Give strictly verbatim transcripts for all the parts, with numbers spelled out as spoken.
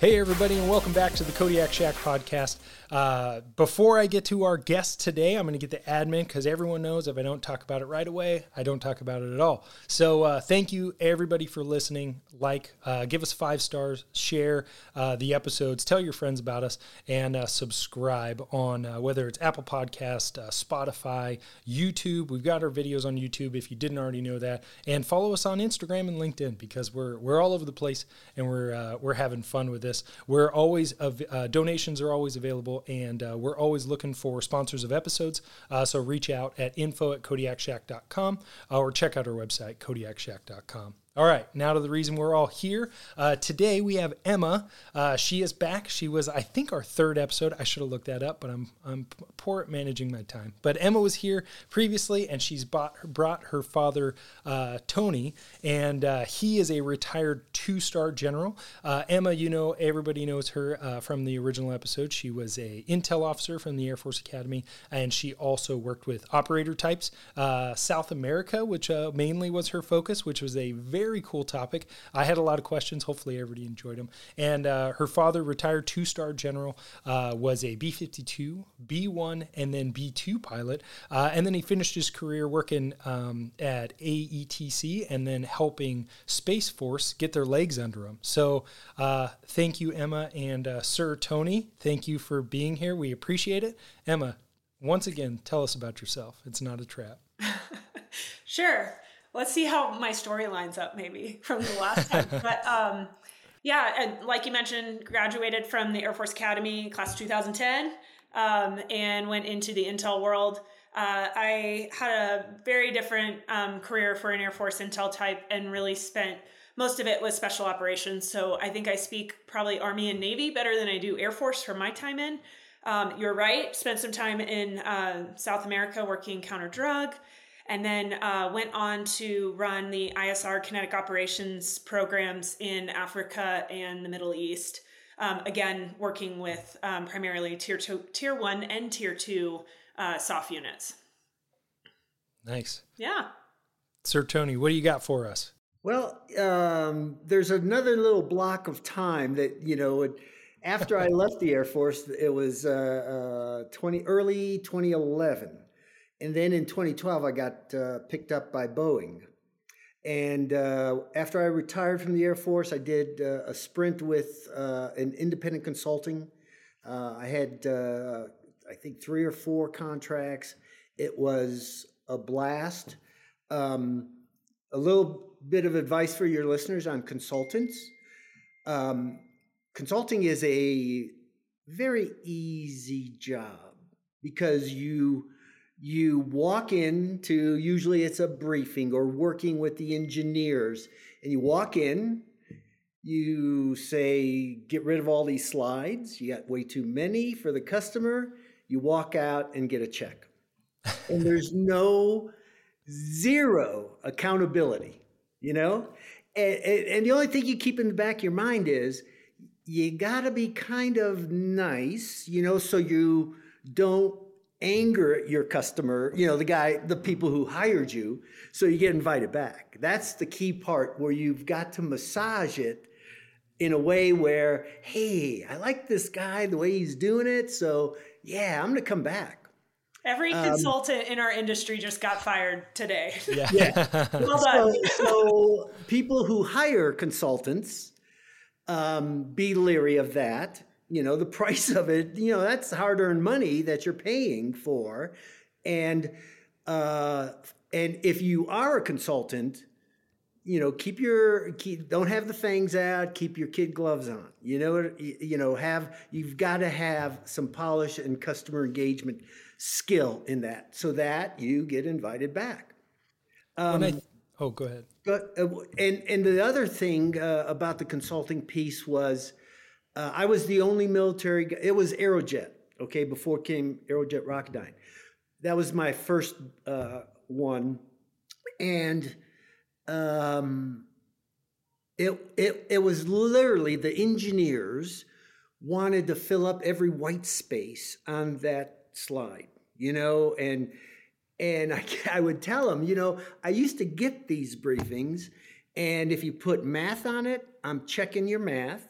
Hey, everybody, and welcome back to the Kodiak Shack podcast. Uh, before I get to our guest today, I'm going to get the admin because everyone knows if I don't talk about it right away, I don't talk about it at all. So uh, thank you, everybody, for listening. Like, uh, give us five stars, share uh, the episodes, tell your friends about us, and uh, subscribe on uh, whether it's Apple Podcast, uh, Spotify, YouTube. We've got our videos on YouTube if you didn't already know that. And follow us on Instagram and LinkedIn because we're we're all over the place and we're uh, we're having fun with this. We're always av- uh, donations are always available, and uh, we're always looking for sponsors of episodes. Uh, so reach out at info at kodiak shack dot com uh, or check out our website, kodiak shack dot com. All right, now to the reason we're all here. Uh, today we have Emma. Uh, she is back. She was, I think, our third episode. I should have looked that up, but I'm I'm poor at managing my time. But Emma was here previously, and she's bought, brought her father, uh, Tony, and uh, he is a retired two-star general. Uh, Emma, you know, everybody knows her uh, from the original episode. She was an intel officer from the Air Force Academy, and she also worked with operator types, uh, South America, which uh, mainly was her focus, which was a very Very cool topic. I had a lot of questions. Hopefully everybody enjoyed them. And uh, her father, retired two-star general, uh, was a B fifty-two, B one, and then B two pilot. Uh, and then he finished his career working um, at A E T C and then helping Space Force get their legs under them. So uh, thank you, Emma, and uh, Sir Tony. Thank you for being here. We appreciate it. Emma, once again, tell us about yourself. It's not a trap. Sure. Let's see how my story lines up maybe from the last time. But um, yeah, and like you mentioned, graduated from the Air Force Academy, class of two thousand ten, um, and went into the intel world. Uh, I had a very different um, career for an Air Force intel type and really spent most of it with special operations. So I think I speak probably Army and Navy better than I do Air Force for my time in. Um, you're right. Spent some time in uh, South America working counter-drug. And then uh, went on to run the I S R kinetic operations programs in Africa and the Middle East. Um, again, working with um, primarily tier two, tier one, and tier two uh, soft units. Nice. Yeah. Sir Tony, what do you got for us? Well, um, there's another little block of time that, you know, it, after I left the Air Force, it was uh, uh, twenty early twenty eleven. And then in twenty twelve, I got uh, picked up by Boeing. And uh, after I retired from the Air Force, I did uh, a sprint with uh, an independent consulting. Uh, I had, uh, I think, three or four contracts. It was a blast. Um, a little bit of advice for your listeners on consultants. Um, consulting is a very easy job because you... You walk into, usually it's a briefing or working with the engineers, and you walk in, you say, get rid of all these slides. You got way too many for the customer. You walk out and get a check. And there's no zero accountability, you know? And, and the only thing you keep in the back of your mind is you got to be kind of nice, you know, so you don't anger your customer, you know, the guy, the people who hired you, so you get invited back. That's the key part where you've got to massage it in a way where, hey, I like this guy, the way he's doing it. So yeah, I'm going to come back. Every consultant um, in our industry just got fired today. Yeah. yeah. Well done. So, so people who hire consultants, um, be leery of that. You know, the price of it, you know, that's hard-earned money that you're paying for. And uh, and if you are a consultant, you know, keep your keep, don't have the fangs out. Keep your kid gloves on. You know, you know, have you've got to have some polish and customer engagement skill in that, so that you get invited back. Um, I, oh, go ahead. But uh, and and the other thing uh, about the consulting piece was, uh, I was the only military guy. It was Aerojet. Okay, before came Aerojet Rocketdyne. That was my first uh, one, and. Um, it, it, it was literally the engineers wanted to fill up every white space on that slide, you know, and, and I, I would tell them, you know, I used to get these briefings, and if you put math on it, I'm checking your math.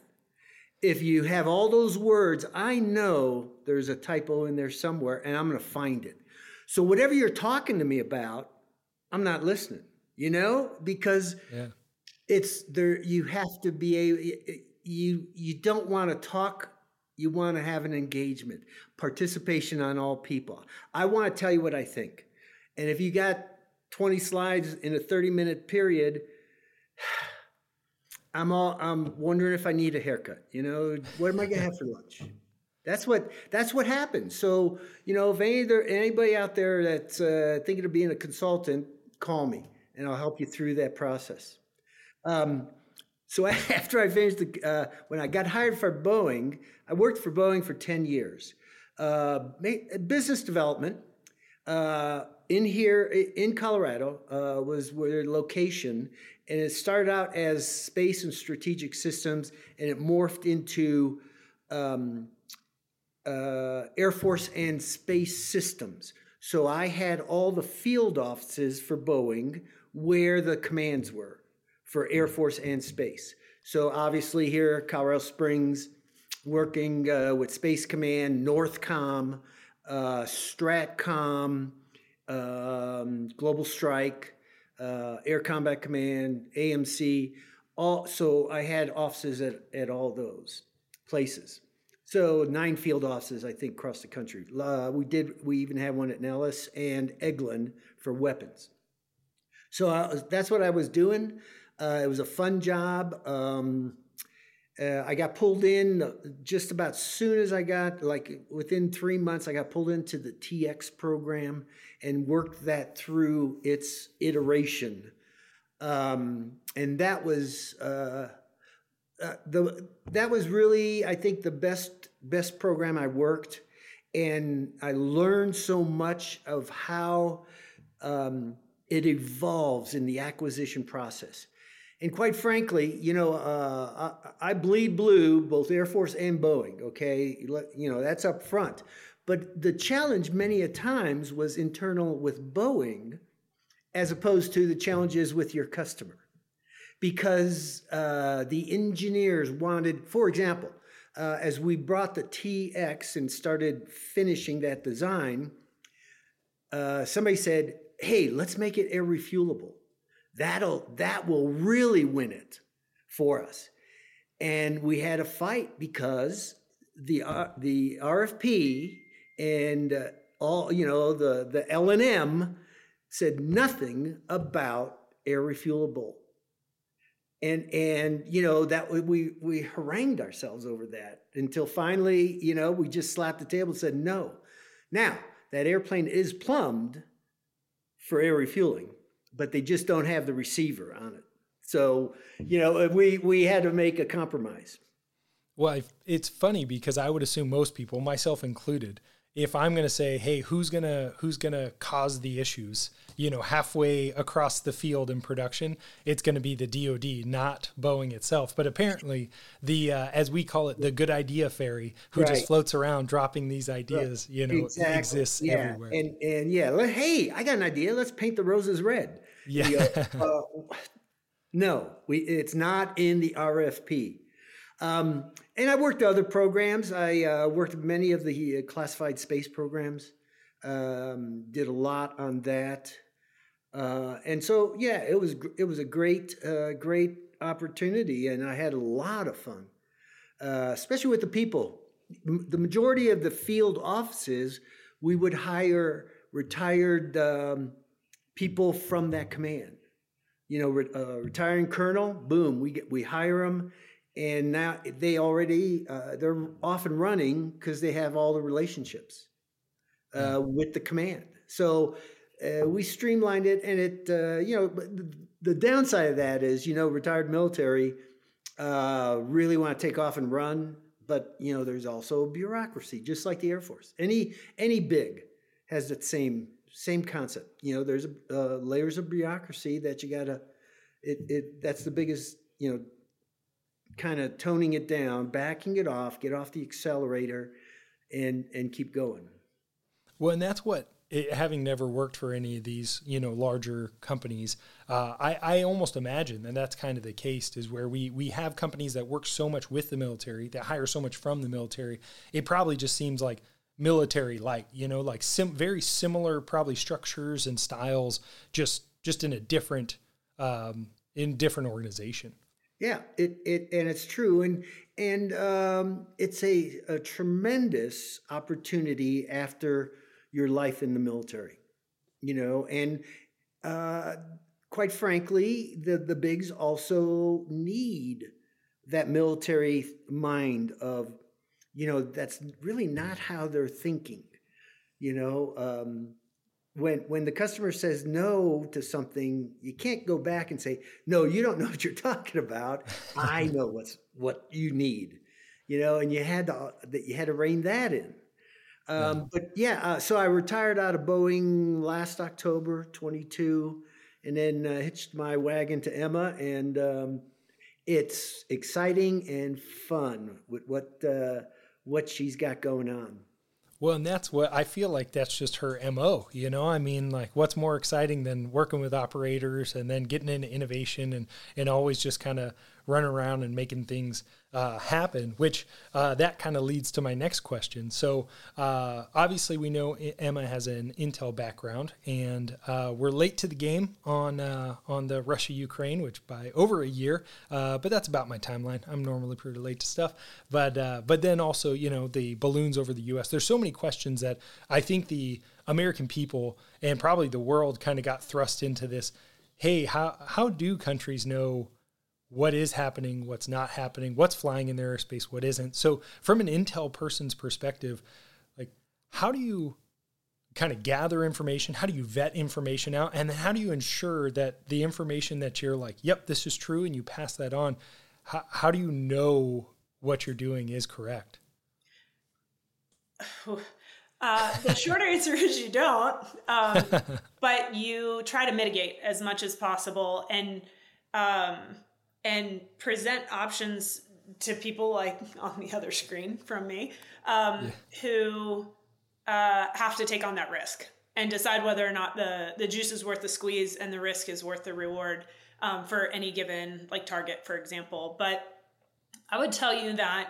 If you have all those words, I know there's a typo in there somewhere, and I'm going to find it. So whatever you're talking to me about, I'm not listening. You know, because yeah. it's there, you have to be a, you, you don't want to talk. You want to have an engagement, participation on all people. I want to tell you what I think. And if you got twenty slides in a thirty minute period, I'm all, I'm wondering if I need a haircut, you know, what am I going to have for lunch? That's what, that's what happens. So, you know, if any, anybody out there that's uh, thinking of being a consultant, call me. And I'll help you through that process. Um, so after I finished, the, uh, when I got hired for Boeing, I worked for Boeing for ten years. Uh, business development uh, in here, in Colorado, uh, was their location. And it started out as space and strategic systems, and it morphed into um, uh, Air Force and space systems. So I had all the field offices for Boeing where the commands were for Air Force and Space. So obviously here, Colorado Springs, working uh, with Space Command, NORTHCOM, uh, STRATCOM, um, Global Strike, uh, Air Combat Command, A M C. All, so I had offices at, at all those places. So nine field offices, I think, across the country. Uh, we did. We even had one at Nellis and Eglin for weapons. So I, that's what I was doing. Uh, it was a fun job. Um, uh, I got pulled in just about soon as I got, like within three months, I got pulled into the T X program and worked that through its iteration. Um, and that was... Uh, Uh, the that was really, I think, the best best program I worked, and I learned so much of how um, it evolves in the acquisition process. And quite frankly, you know, uh, I, I bleed blue, both Air Force and Boeing. Okay, you know, that's up front. But the challenge many a times was internal with Boeing, as opposed to the challenges with your customer. Because uh, the engineers wanted, for example, uh, as we brought the T X and started finishing that design, uh, somebody said, hey, let's make it air refuelable. That'll, that will really win it for us. And we had a fight because the, uh, the R F P and uh, all, you know, the, the L and M said nothing about air refuelable. And, and you know, that we we harangued ourselves over that until finally, you know, we just slapped the table and said, no. Now, that airplane is plumbed for air refueling, but they just don't have the receiver on it. So, you know, we, we had to make a compromise. Well, it's funny because I would assume most people, myself included, if I'm going to say, hey, who's going to who's going to cause the issues, you know, halfway across the field in production, it's going to be the D O D, not Boeing itself. But apparently the, uh, as we call it, the good idea fairy who right. just floats around dropping these ideas, right. you know, exactly. exists yeah. everywhere. And, and yeah, let, hey, I got an idea. Let's paint the roses red. Yeah. The, uh, no, we, it's not in the R F P. Um, and I worked other programs. I uh, worked many of the uh, classified space programs, um, did a lot on that. Uh, and so, yeah, it was it was a great, uh, great opportunity, and I had a lot of fun, uh, especially with the people. The majority of the field offices, we would hire retired um, people from that command. You know, re- uh, retiring colonel, boom, we get, we hire them, and now they already uh, they're off and running because they have all the relationships uh, with the command. So. Uh, we streamlined it, and it, uh, you know, the, the downside of that is, you know, retired military uh, really want to take off and run, but, you know, there's also bureaucracy, just like the Air Force. Any any big has that same same concept. You know, there's uh, layers of bureaucracy that you got to, it, it that's the biggest, you know, kind of toning it down, backing it off, get off the accelerator, and and keep going. Well, and that's what. It, having never worked for any of these, you know, larger companies, uh, I, I almost imagine that that's kind of the case is where we we have companies that work so much with the military, that hire so much from the military. It probably just seems like military light, you know, like sim- very similar probably structures and styles, just just in a different um, in different organization. Yeah, it it and it's true, and and um, it's a, a tremendous opportunity after. Your life in the military, you know, and uh, quite frankly, the, the bigs also need that military mind of, you know, that's really not how they're thinking. You know, um, when when the customer says no to something, you can't go back and say, no, you don't know what you're talking about. I know what's what you need, you know, and you had to that you had to rein that in. Um, but yeah, uh, so I retired out of Boeing last October, twenty-two, and then uh, hitched my wagon to Emma, and um, it's exciting and fun with what uh, what she's got going on. Well, and that's what I feel like that's just her M O, you know, I mean, like what's more exciting than working with operators and then getting into innovation and, and always just kind of running around and making things uh, happen, which uh, that kind of leads to my next question. So uh, obviously we know Emma has an Intel background, and uh, we're late to the game on uh, on the Russia-Ukraine, which by over a year, uh, but that's about my timeline. I'm normally pretty late to stuff, but uh, but then also, you know, the balloons over the U S. There's so many questions that I think the American people and probably the world kind of got thrust into this. Hey, how how do countries know what is happening, what's not happening, what's flying in their airspace, what isn't? So from an intel person's perspective, like how do you kind of gather information? How do you vet information out? And how do you ensure that the information that you're like, yep, this is true, and you pass that on, how, how do you know what you're doing is correct? Uh, the short answer is you don't, um, but you try to mitigate as much as possible and um, and present options to people like on the other screen from me um, yeah. who uh, have to take on that risk and decide whether or not the, the juice is worth the squeeze and the risk is worth the reward um, for any given like target, for example. But I would tell you that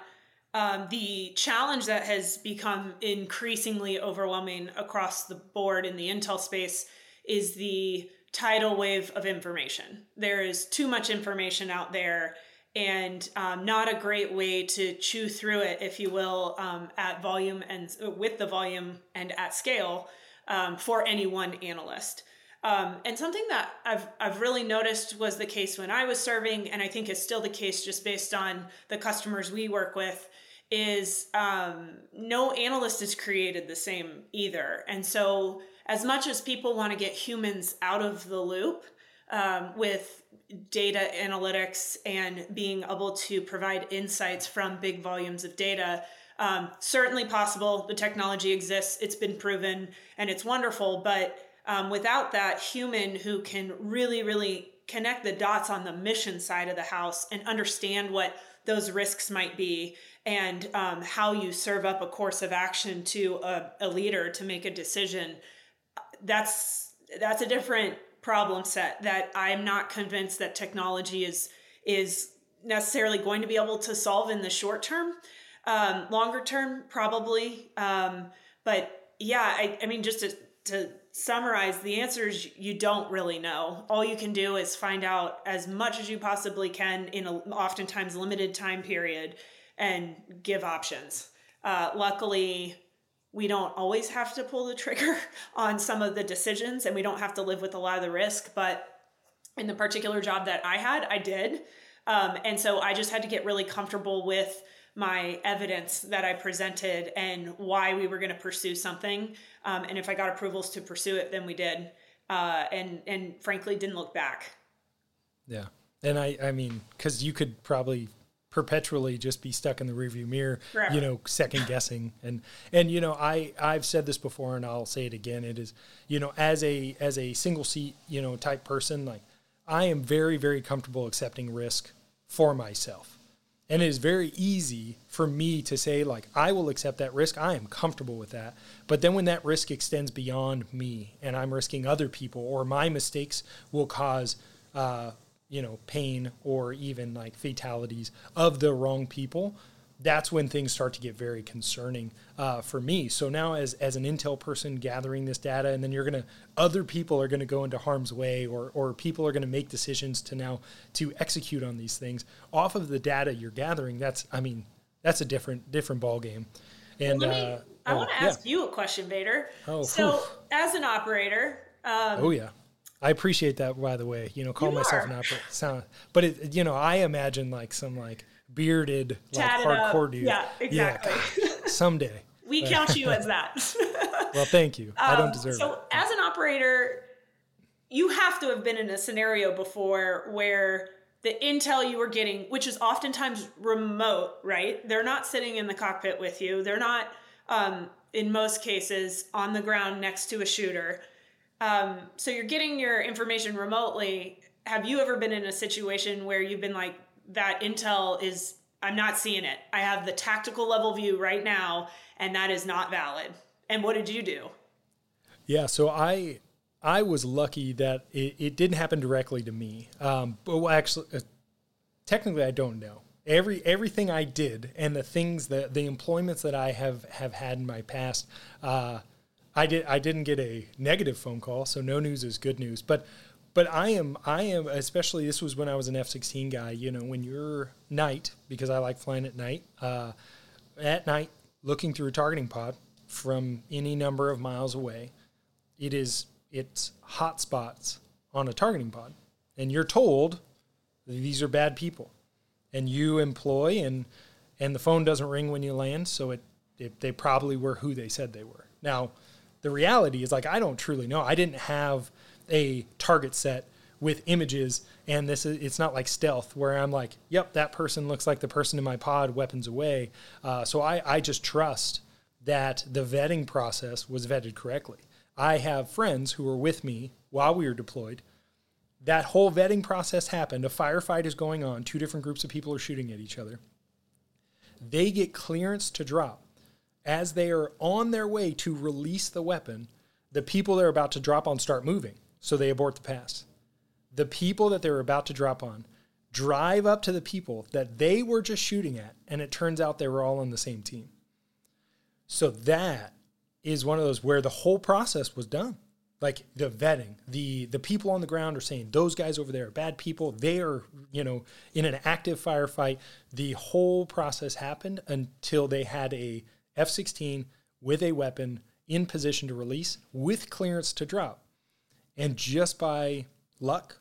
Um, the challenge that has become increasingly overwhelming across the board in the intel space is the tidal wave of information. There is too much information out there, and um, not a great way to chew through it, if you will, um, at volume and with the volume and at scale um, for any one analyst. Um, and something that I've I've really noticed was the case when I was serving, and I think is still the case just based on the customers we work with, is um, no analyst is created the same either. And so as much as people want to get humans out of the loop um, with data analytics and being able to provide insights from big volumes of data, um, certainly possible. The technology exists, it's been proven, and it's wonderful, but Um, without that human who can really, really connect the dots on the mission side of the house and understand what those risks might be and um, how you serve up a course of action to a, a leader to make a decision, that's that's a different problem set that I'm not convinced that technology is is necessarily going to be able to solve in the short term. Um, longer term, probably. Um, but yeah, I, I mean, just to, to summarize, the answer is you don't really know. All you can do is find out as much as you possibly can in a oftentimes limited time period and give options. Uh, luckily, we don't always have to pull the trigger on some of the decisions, and we don't have to live with a lot of the risk. But in the particular job that I had, I did. Um, and so I just had to get really comfortable with my evidence that I presented and why we were going to pursue something. Um, and if I got approvals to pursue it, then we did. Uh, and, and frankly, didn't look back. Yeah. And I, I mean, cause you could probably perpetually just be stuck in the rearview mirror, forever, you know, second guessing. And, and, you know, I, I've said this before and I'll say it again. It is, you know, as a, as a single seat, you know, type person, like I am very, very comfortable accepting risk for myself. And it is very easy for me to say, like, I will accept that risk. I am comfortable with that. But then when that risk extends beyond me and I'm risking other people, or my mistakes will cause, uh, you know, pain or even like fatalities of the wrong people, that's when things start to get very concerning uh, for me. So now as as an intel person gathering this data, and then you're going to, other people are going to go into harm's way, or or people are going to make decisions to now to execute on these things off of the data you're gathering. That's, I mean, that's a different, different ball game. And well, let me, uh, I oh, want to ask yeah. you a question, Vader. Oh, so oof. As an operator. Um, oh yeah. I appreciate that, by the way, you know, call you myself are. an operator. But it, you know, I imagine like some like, bearded, like hardcore dude. Yeah, exactly. Yeah. Someday. We count you as that. Well, thank you. Um, I don't deserve so it. So as an operator, you have to have been in a scenario before where the intel you were getting, which is oftentimes remote, right? They're not sitting in the cockpit with you. They're not, um, in most cases, on the ground next to a shooter. Um, so you're getting your information remotely. Have you ever been in a situation where you've been like, that intel is, I'm not seeing it. I have the tactical level view right now, and that is not valid. And what did you do? Yeah, so I I was lucky that it, it didn't happen directly to me. Um, but well, actually, uh, technically, I don't know. Every everything I did and the things that the employments that I have, have had in my past, uh, I did I didn't get a negative phone call. So no news is good news, but. But I am, I am, especially this was when I was an F sixteen guy, you know, when you're night, because I like flying at night, uh, at night, looking through a targeting pod from any number of miles away, it is, it's hot spots on a targeting pod. And you're told these are bad people, and you employ, and, and the phone doesn't ring when you land. So it, it, they probably were who they said they were. Now, the reality is like, I don't truly know. I didn't have a target set with images, and this is, it's not like stealth where I'm like, yep, that person looks like the person in my pod, weapons away. Uh, so I, I just trust that the vetting process was vetted correctly. I have friends who were with me while we were deployed. That whole vetting process happened. A firefight is going on. Two different groups of people are shooting at each other. They get clearance to drop. As they are on their way to release the weapon, the people they're about to drop on start moving. So they abort the pass. The people that they were about to drop on drive up to the people that they were just shooting at, and it turns out they were all on the same team. So that is one of those where the whole process was done. Like the vetting, the the people on the ground are saying, those guys over there are bad people. They are, you know, in an active firefight. The whole process happened until they had a F sixteen with a weapon in position to release with clearance to drop. And just by luck,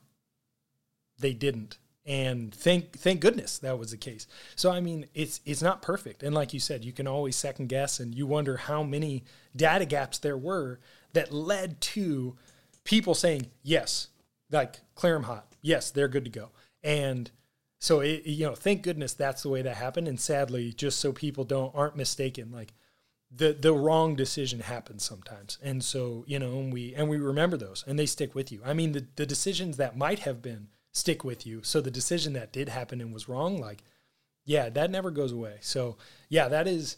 they didn't. And thank thank goodness that was the case. So, I mean, it's it's not perfect. And like you said, you can always second guess, and you wonder how many data gaps there were that led to people saying, yes, like clear them hot. Yes, they're good to go. And so, it, you know, thank goodness that's the way that happened. And sadly, just so people don't aren't mistaken, like, the the wrong decision happens sometimes. And so, you know, and we, and we remember those, and they stick with you. I mean, the, the decisions that might have been stick with you. So the decision that did happen and was wrong, like, yeah, that never goes away. So yeah, that is,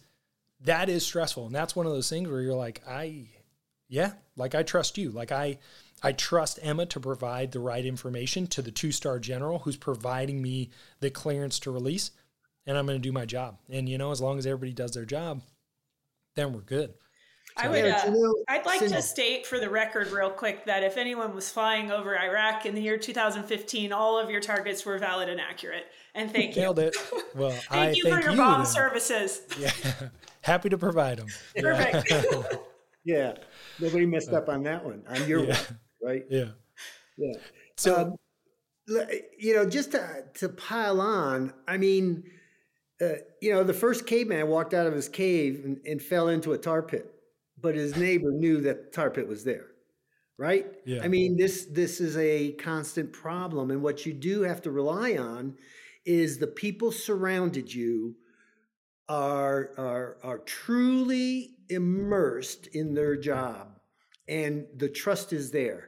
that is stressful. And that's one of those things where you're like, I, yeah, like I trust you. Like I, I trust Emma to provide the right information to the two-star general who's providing me the clearance to release, and I'm going to do my job. And, you know, as long as everybody does their job, then we're good. So I would, uh, I'd like to state for the record real quick that if anyone was flying over Iraq in the year two thousand fifteen, all of your targets were valid and accurate. And thank you. Nailed it. Well, thank I you thank for your you, bomb then. services. Yeah. Happy to provide them. Perfect. Yeah. yeah. Nobody messed up on that one. On your yeah. one, right? Yeah. Yeah. So, um, you know, just to, to pile on, I mean, uh, you know, the first caveman walked out of his cave and, and fell into a tar pit. But his neighbor knew that the tar pit was there, right? Yeah. I mean, this this is a constant problem. And what you do have to rely on is the people surrounded you are, are, are truly immersed in their job. And the trust is there.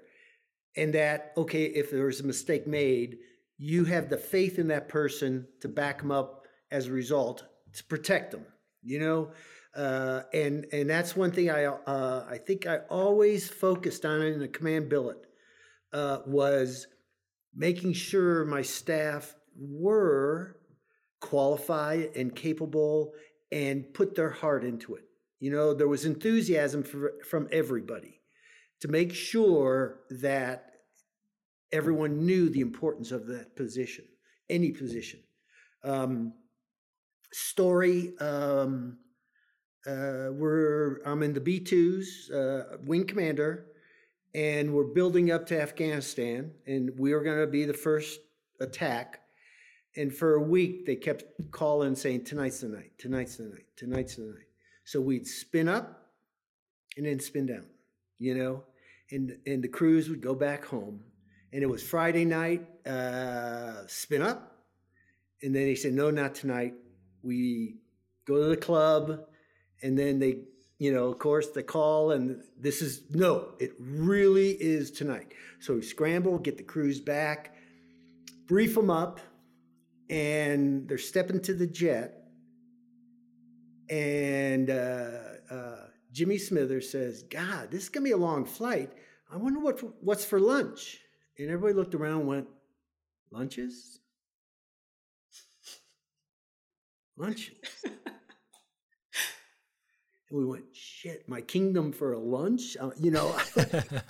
And that, okay, if there was a mistake made, you have the faith in that person to back them up as a result, to protect them, you know? Uh, and and that's one thing I uh, I think I always focused on in the command billet uh, was making sure my staff were qualified and capable and put their heart into it. You know, there was enthusiasm for, from everybody to make sure that everyone knew the importance of that position, any position. Um, story. Um, Uh, we're I'm in the B twos, uh, wing commander, and we're building up to Afghanistan, and we are going to be the first attack. And for a week, they kept calling, saying, "Tonight's the night, tonight's the night, tonight's the night." So we'd spin up, and then spin down, you know, and and the crews would go back home, and it was Friday night, uh, spin up, and then they said, "No, not tonight. We go to the club." And then they, you know, of course, the call and this is, no, it really is tonight. So we scramble, get the crews back, brief them up, and they're stepping to the jet. And uh, uh, Jimmy Smithers says, "God, this is going to be a long flight. I wonder what what's for lunch." And everybody looked around and went, "Lunches? Lunches?" And we went, "Shit, my kingdom for a lunch?" Uh, you know,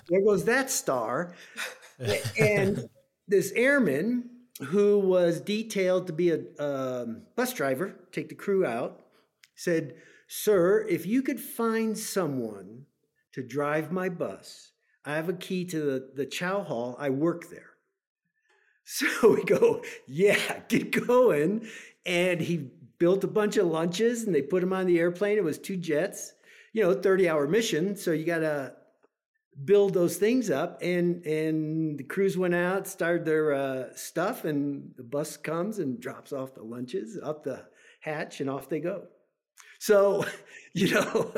there goes that star. And this airman who was detailed to be a um, bus driver, take the crew out, said, "Sir, if you could find someone to drive my bus, I have a key to the, the chow hall. I work there." So we go, "Yeah, get going." And he built a bunch of lunches and they put them on the airplane. It was two jets, you know, thirty hour mission. So you got to build those things up. And, and the crews went out, started their uh, stuff, and the bus comes and drops off the lunches up the hatch and off they go. So, you know,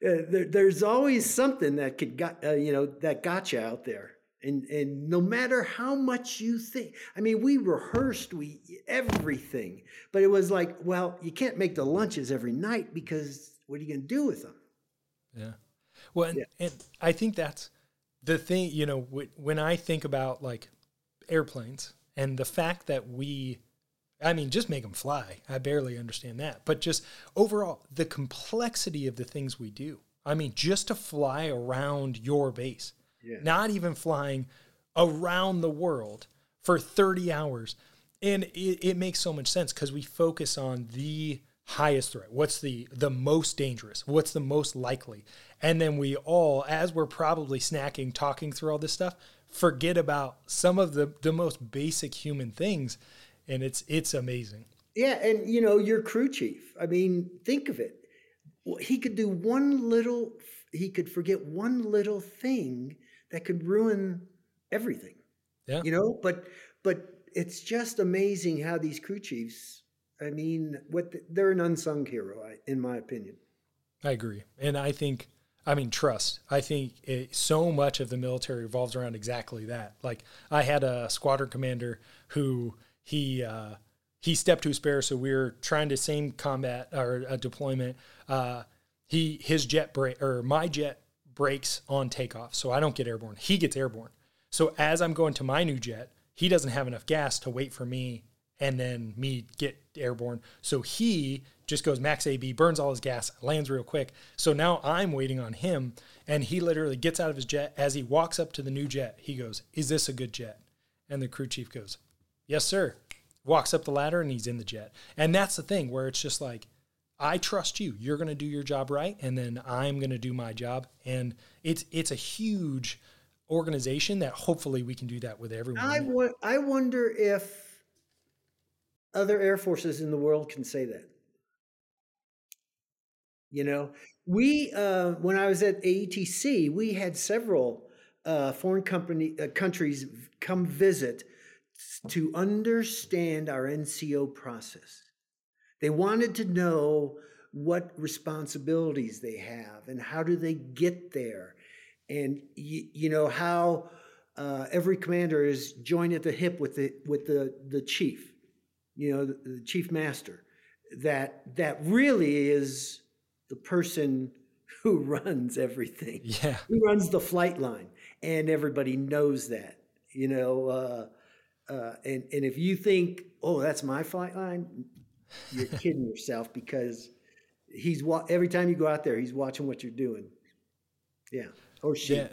there, there's always something that could, got, uh, you know, that got you out there. And, and no matter how much you think, I mean, we rehearsed we everything, but it was like, well, you can't make the lunches every night because what are you going to do with them? Yeah. Well, and, yeah. and I think that's the thing, you know, w- when I think about like airplanes and the fact that we, I mean, just make them fly. I barely understand that, but just overall the complexity of the things we do. I mean, just to fly around your base. Yeah. Not even flying around the world for thirty hours. And it, it makes so much sense because we focus on the highest threat. What's the, the most dangerous? What's the most likely? And then we all, as we're probably snacking, talking through all this stuff, forget about some of the, the most basic human things. And it's, it's amazing. Yeah. And you know, your crew chief, I mean, think of it. He could do one little, he could forget one little thing that could ruin everything, yeah. you know, but, but it's just amazing how these crew chiefs, I mean, what the, they're an unsung hero, I, in my opinion. I agree. And I think, I mean, trust, I think it, so much of the military revolves around exactly that. Like I had a squadron commander who he, uh, he stepped to his spare. So we were trying to same combat or a deployment. Uh, he, his jet break or my jet, brakes on takeoff, so I don't get airborne. He gets airborne. So as I'm going to my new jet, he doesn't have enough gas to wait for me and then me get airborne. So he just goes max A B, burns all his gas, lands real quick. So now I'm waiting on him, and he literally gets out of his jet. As he walks up to the new jet, he goes, "Is this a good jet?" And the crew chief goes, "Yes, sir." Walks up the ladder, and he's in the jet. And that's the thing where it's just like, I trust you. You're going to do your job right, and then I'm going to do my job. And it's it's a huge organization that hopefully we can do that with everyone. I, w- I wonder if other air forces in the world can say that. You know, we uh, when I was at A E T C, we had several uh, foreign company uh, countries come visit to understand our N C O process. They wanted to know what responsibilities they have and how do they get there. And, you, you know, how uh, every commander is joined at the hip with the with the, the chief, you know, the, the chief master. That that really is the person who runs everything. Yeah. Who runs the flight line. And everybody knows that, you know. Uh, uh, and, and if you think, oh, that's my flight line, you're kidding yourself, because he's wa- every time you go out there, he's watching what you're doing. Yeah. Or she. Yeah.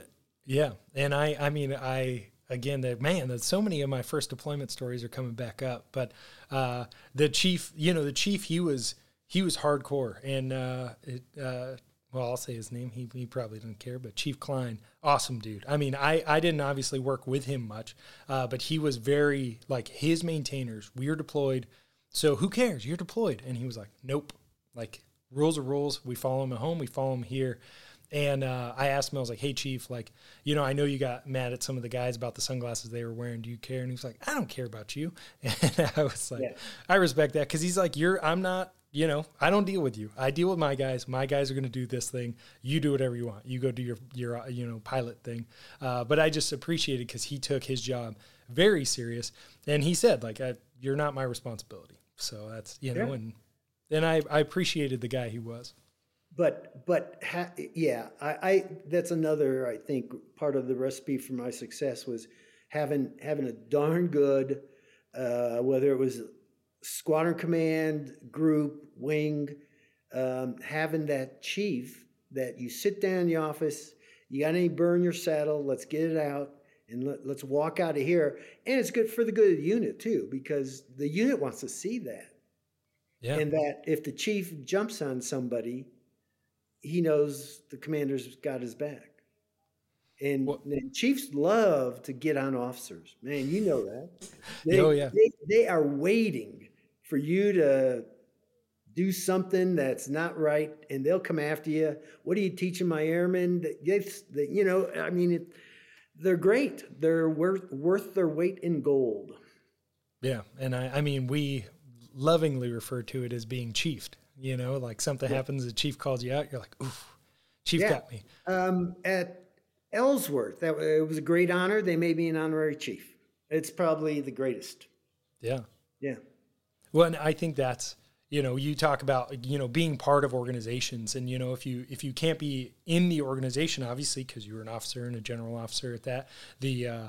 Yeah. And I, I mean, I, again, the, man, that so many of my first deployment stories are coming back up, but, uh, the chief, you know, the chief, he was, he was hardcore, and, uh, it, uh, well, I'll say his name. He, he probably didn't care, but Chief Klein, awesome dude. I mean, I, I didn't obviously work with him much, uh, but he was very like his maintainers. We were deployed. So who cares? You're deployed. And he was like, nope. Like, rules are rules. We follow him at home. We follow him here. And uh, I asked him, I was like, hey, Chief, like, you know, I know you got mad at some of the guys about the sunglasses they were wearing. Do you care? And he was like, I don't care about you. And I was like, yeah. I respect that. Because he's like, you're, I'm not, you know, I don't deal with you. I deal with my guys. My guys are going to do this thing. You do whatever you want. You go do your, your you know, pilot thing. Uh, but I just appreciate it because he took his job very serious. And he said, like, I, you're not my responsibility. So that's, you know, yeah. and and I, I appreciated the guy he was. But, but ha- yeah, I, I that's another, I think, part of the recipe for my success was having having a darn good, uh, whether it was squadron command, group, wing, um, having that chief that you sit down in the office, you got any burn your saddle, let's get it out, and let, let's walk out of here. And it's good for the good of the unit, too, because the unit wants to see that. Yeah. And that if the chief jumps on somebody, he knows the commander's got his back. And, well, and chiefs love to get on officers. Man, you know that. They, oh, yeah. They, they are waiting for you to do something that's not right, and they'll come after you. What are you teaching my airmen? That, that, you know, I mean, it, they're great. They're worth, worth their weight in gold. Yeah, and I, I mean, we lovingly refer to it as being chiefed. You know, like something yeah. happens, the chief calls you out. You're like, oof, chief yeah. got me. Um, at Ellsworth, that it was a great honor. They made me an honorary chief. It's probably the greatest. Yeah. Yeah. Well, and I think that's, you know, you talk about, you know, being part of organizations, and, you know, if you, if you can't be in the organization, obviously, cause you were an officer and a general officer at that, the, uh,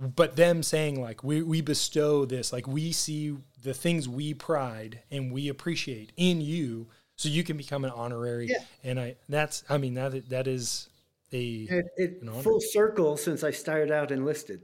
but them saying like, we, we bestow this, like we see the things we pride and we appreciate in you, so you can become an honorary. Yeah. And I, that's, I mean, that, that is a it, it, an honor. Full circle since I started out enlisted.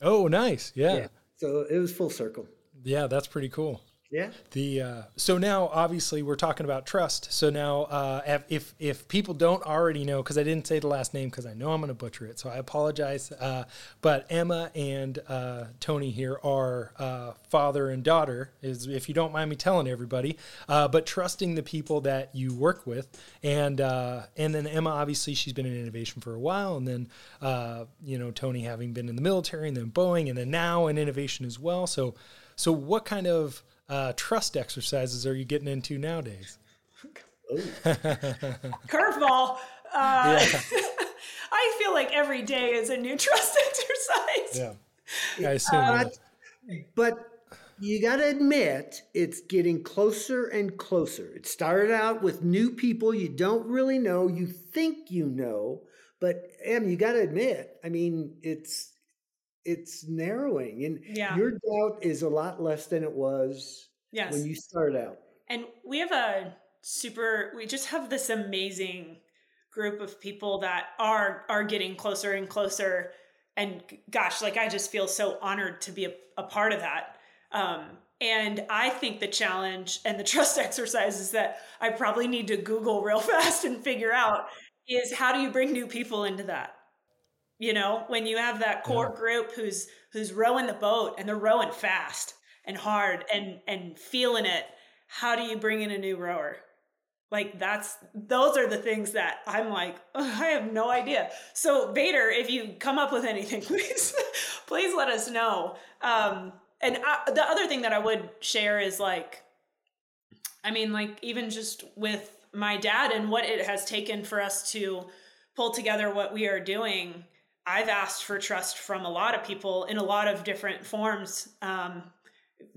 Oh, nice. Yeah. yeah. So it was full circle. Yeah. That's pretty cool. Yeah. The, uh, so now obviously we're talking about trust. So now, uh, if, if people don't already know, cause I didn't say the last name cause I know I'm going to butcher it, so I apologize. Uh, but Emma and, uh, Tony here are, uh, father and daughter, is, if you don't mind me telling everybody, uh, but trusting the people that you work with. And, uh, and then Emma, obviously she's been in innovation for a while, and then, uh, you know, Tony having been in the military, and then Boeing, and then now in innovation as well. So, so what kind of, Uh, trust exercises are you getting into nowadays? Curveball. Uh, yeah. I feel like every day is a new trust exercise. Yeah, I assume. Uh, but you got to admit, it's getting closer and closer. It started out with new people you don't really know. You think you know, but Em, you got to admit, I mean, it's it's narrowing, and yeah. your doubt is a lot less than it was yes. when you started out. And we have a super, we just have this amazing group of people that are are getting closer and closer. And gosh, like I just feel so honored to be a, a part of that. Um, and I think the challenge and the trust exercises that I probably need to Google real fast and figure out is how do you bring new people into that? You know, when you have that core yeah. group who's who's rowing the boat and they're rowing fast and hard and and feeling it, how do you bring in a new rower? Like that's, those are the things that I'm like, oh, I have no idea. So Vader, if you come up with anything, please, please let us know. Um, and I, the other thing that I would share is like, I mean, like even just with my dad and what it has taken for us to pull together what we are doing, I've asked for trust from a lot of people in a lot of different forms. Um,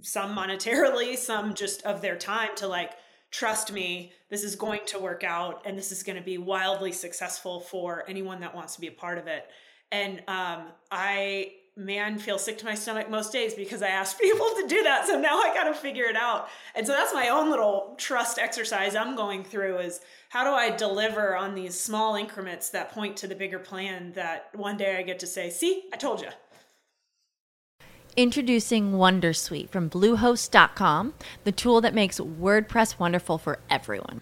some monetarily, some just of their time to like, trust me, this is going to work out and this is going to be wildly successful for anyone that wants to be a part of it. And um, I, man, feel sick to my stomach most days because I asked people to do that. So now I got to figure it out. And so that's my own little trust exercise I'm going through is how do I deliver on these small increments that point to the bigger plan that one day I get to say, see, I told you. Introducing WonderSuite from Bluehost dot com, the tool that makes WordPress wonderful for everyone.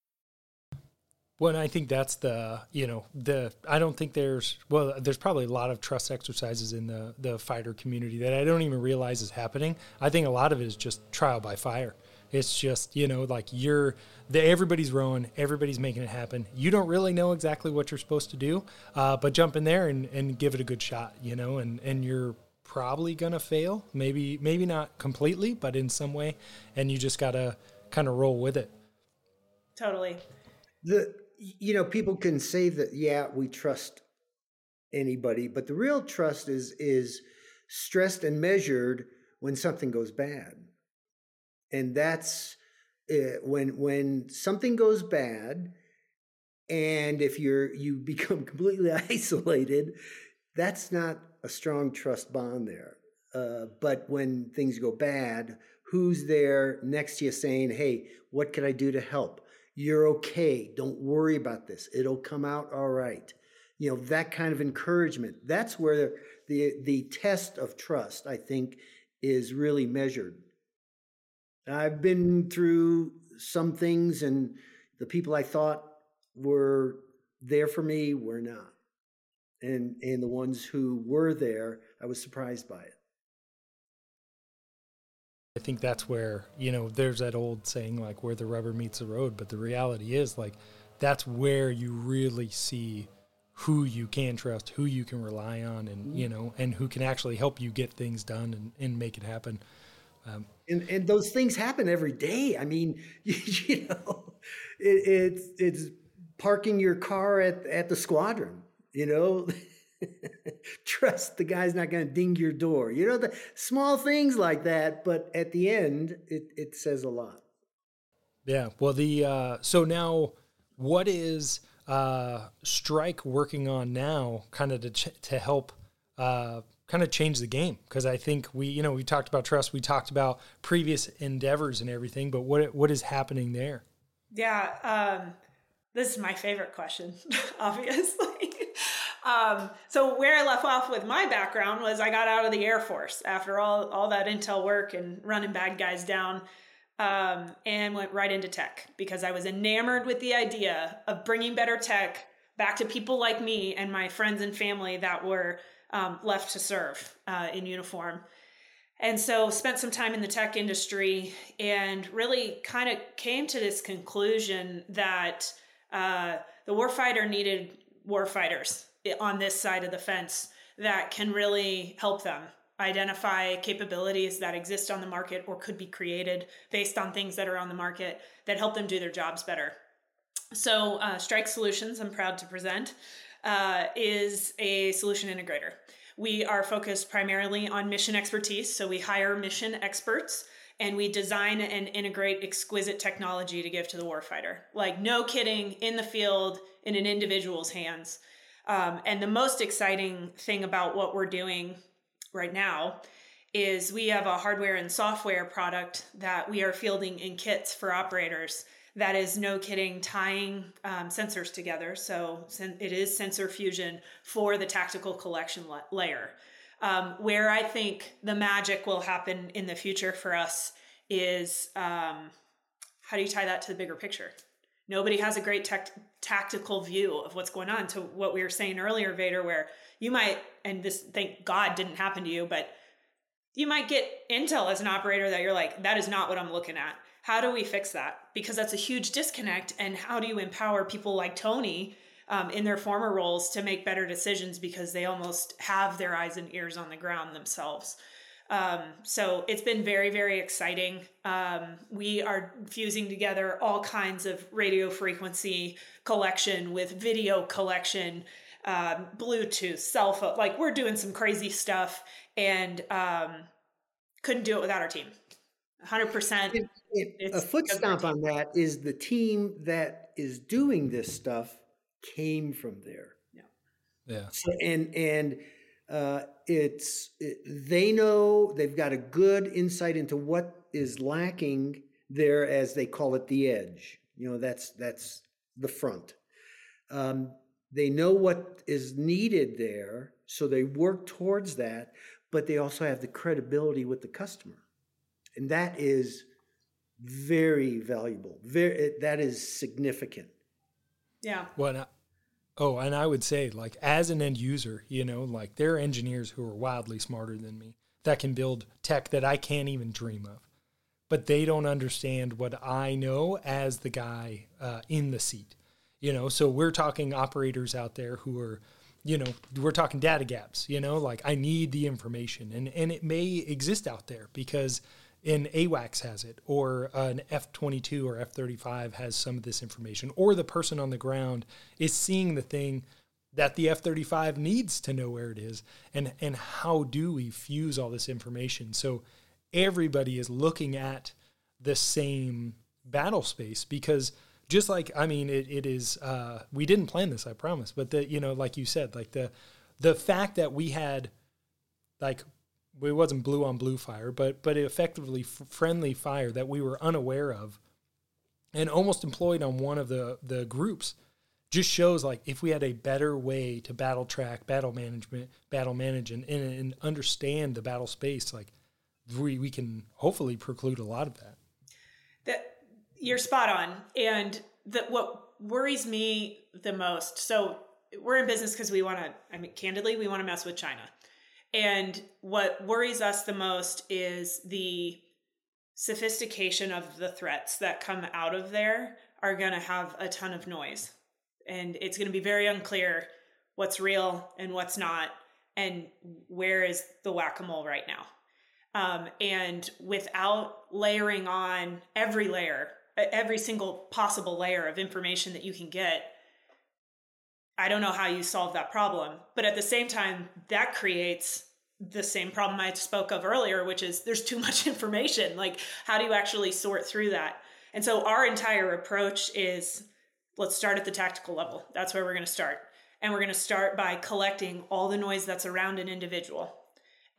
Well, I think that's the, you know, the, I don't think there's, well, there's probably a lot of trust exercises in the, the fighter community that I don't even realize is happening. I think a lot of it is just trial by fire. It's just, you know, like you're, the, everybody's rowing, everybody's making it happen. You don't really know exactly what you're supposed to do, uh, but jump in there and, and give it a good shot, you know, and, and you're probably going to fail. Maybe, maybe not completely, but in some way. And you just got to kind of roll with it. Totally. The, You know, people can say that, yeah, we trust anybody, but the real trust is is stressed and measured when something goes bad. And that's uh, when when something goes bad, and if you're you become completely isolated, that's not a strong trust bond there. Uh, but when things go bad, who's there next to you saying, hey, what can I do to help? You're okay. Don't worry about this. It'll come out all right. You know, that kind of encouragement. That's where the the, the test of trust, I think, is really measured. I've been through some things, and the people I thought were there for me were not. And and the ones who were there, I was surprised by it. I think that's where, you know, there's that old saying, like, where the rubber meets the road. But the reality is, like, that's where you really see who you can trust, who you can rely on, and, you know, and who can actually help you get things done and, and make it happen. Um, and, and those things happen every day. I mean, you, you know, it, it's, it's parking your car at, at the squadron, you know. Trust the guy's not going to ding your door. You know, the small things like that, but at the end, it, it says a lot. Yeah. Well, the uh, so now what is uh, Strike working on now kind of to ch- to help uh, kind of change the game? Because I think we, you know, we talked about trust. We talked about previous endeavors and everything, but what what is happening there? Yeah. Um, this is my favorite question, obviously. Um, so where I left off with my background was I got out of the Air Force after all, all that intel work and running bad guys down, um, and went right into tech because I was enamored with the idea of bringing better tech back to people like me and my friends and family that were, um, left to serve, uh, in uniform. And so spent some time in the tech industry and really kind of came to this conclusion that, uh, the warfighter needed warfighters on this side of the fence that can really help them identify capabilities that exist on the market or could be created based on things that are on the market that help them do their jobs better. So uh, Strike Solutions, I'm proud to present, uh, is a solution integrator. We are focused primarily on mission expertise. So we hire mission experts and we design and integrate exquisite technology to give to the warfighter. Like no kidding, in the field, in an individual's hands. Um, and the most exciting thing about what we're doing right now is we have a hardware and software product that we are fielding in kits for operators that is, no kidding, tying um, sensors together. So it is sensor fusion for the tactical collection la- layer. Um, where I think the magic will happen in the future for us is um, how do you tie that to the bigger picture? Nobody has a great tech, tactical view of what's going on. To what we were saying earlier, Vader, where you might, and this, thank God, didn't happen to you, but you might get intel as an operator that you're like, that is not what I'm looking at. How do we fix that? Because that's a huge disconnect. And how do you empower people like Tony um, in their former roles to make better decisions because they almost have their eyes and ears on the ground themselves? Um, so it's been very, very exciting. Um, we are fusing together all kinds of radio frequency collection with video collection, um, Bluetooth, cell phone, like we're doing some crazy stuff and, um, couldn't do it without our team. A hundred percent. A foot stomp on that is the team that is doing this stuff came from there. Yeah. Yeah. So, and, and, Uh, it's, it, they know they've got a good insight into what is lacking there, as they call it, the edge. You know, that's, that's the front. Um, they know what is needed there. So they work towards that, but they also have the credibility with the customer. And that is very valuable. Very, that is significant. Yeah. Well, not- Oh, and I would say, like, as an end user, you know, like, there are engineers who are wildly smarter than me that can build tech that I can't even dream of, but they don't understand what I know as the guy uh, in the seat, you know? So we're talking operators out there who are, you know, we're talking data gaps, you know, like, I need the information, and, and it may exist out there because an AWACS has it, or an F twenty-two or F thirty-five has some of this information, or the person on the ground is seeing the thing that the F thirty-five needs to know where it is, and, and how do we fuse all this information? So everybody is looking at the same battle space because just like, I mean, it, it is, uh, we didn't plan this, I promise, but the, you know, like you said, like the, the fact that we had like, it wasn't blue on blue fire, but but effectively f- friendly fire that we were unaware of and almost employed on one of the, the groups just shows, like, if we had a better way to battle track, battle management, battle manage, and, and, and understand the battle space, like, we, we can hopefully preclude a lot of that. That you're spot on. And the, what worries me the most, so we're in business because we want to, I mean, candidly, we want to mess with China. And what worries us the most is the sophistication of the threats that come out of there are going to have a ton of noise. And it's going to be very unclear what's real and what's not, and where is the whack-a-mole right now. Um, and without layering on every layer, every single possible layer of information that you can get, I don't know how you solve that problem. But at the same time, that creates the same problem I spoke of earlier, which is there's too much information. Like, how do you actually sort through that? And so our entire approach is, let's start at the tactical level. That's where we're going to start. And we're going to start by collecting all the noise that's around an individual.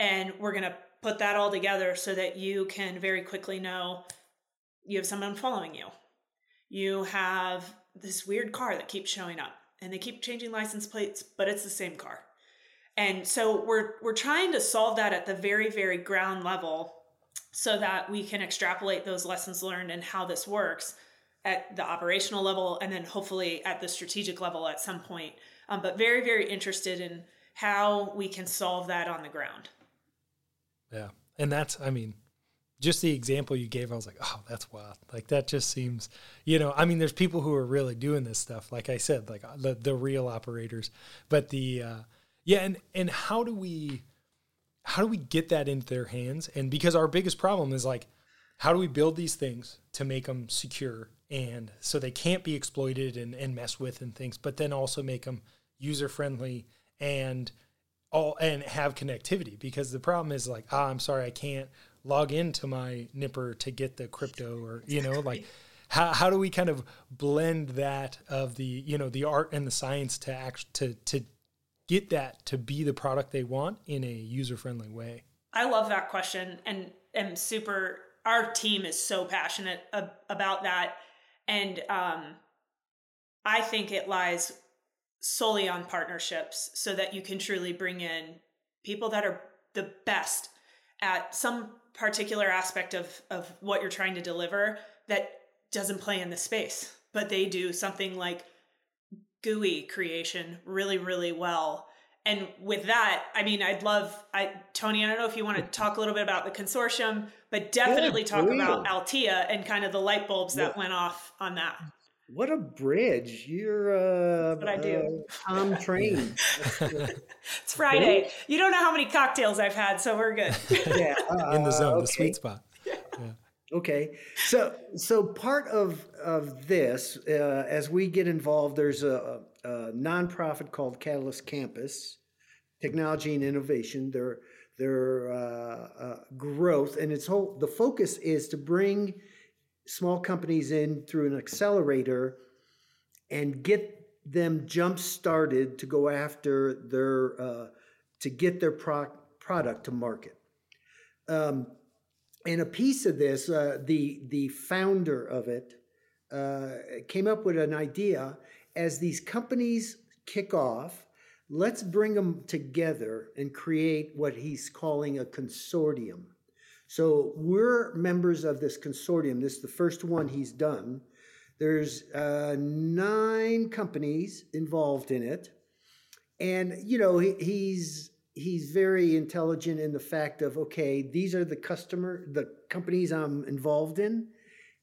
And we're going to put that all together so that you can very quickly know you have someone following you. You have this weird car that keeps showing up and they keep changing license plates, but it's the same car. And so we're we're trying to solve that at the very, very ground level so that we can extrapolate those lessons learned and how this works at the operational level and then hopefully at the strategic level at some point. Um, but very, very interested in how we can solve that on the ground. Yeah. And that's, I mean, just the example you gave, I was like, oh, that's wild. Like, that just seems, you know, I mean, there's people who are really doing this stuff. Like I said, like the, the real operators, but the, uh, yeah. And, and how do we, how do we get that into their hands? And because our biggest problem is like, how do we build these things to make them secure? And so they can't be exploited and, and messed with and things, but then also make them user-friendly and all and have connectivity, because the problem is like, ah, I'm sorry, I can't log into my Nipper to get the crypto or, you know, like how, how do we kind of blend that of the, you know, the art and the science to act, to, to get that to be the product they want in a user-friendly way? I love that question and am super, our team is so passionate ab- about that. And um, I think it lies solely on partnerships so that you can truly bring in people that are the best at some particular aspect of, of what you're trying to deliver that doesn't play in the space, but they do something like G U I creation really, really well. And with that, I mean, I'd love, I, Tony, I don't know if you want to talk a little bit about the consortium, but definitely talk about Altia and kind of the light bulbs that yeah. went off on that. What a bridge. You're uh, what I do. Uh, Tom Train. It's Friday. You don't know how many cocktails I've had, so we're good. yeah, uh, In the zone, okay. The sweet spot. Yeah. Yeah. Okay. So so part of, of this, uh, as we get involved, there's a, a nonprofit called Catalyst Campus, Technology and Innovation, their, their uh, uh, growth. And its whole the focus is to bring small companies in through an accelerator and get them jump started to go after their, uh, to get their pro- product to market. Um, and a piece of this, uh, the, the founder of it uh, came up with an idea: as these companies kick off, let's bring them together and create what he's calling a consortium. So we're members of this consortium. This is the first one he's done. There's uh, nine companies involved in it. And, you know, he, he's he's very intelligent in the fact of, okay, these are the customer, the companies I'm involved in.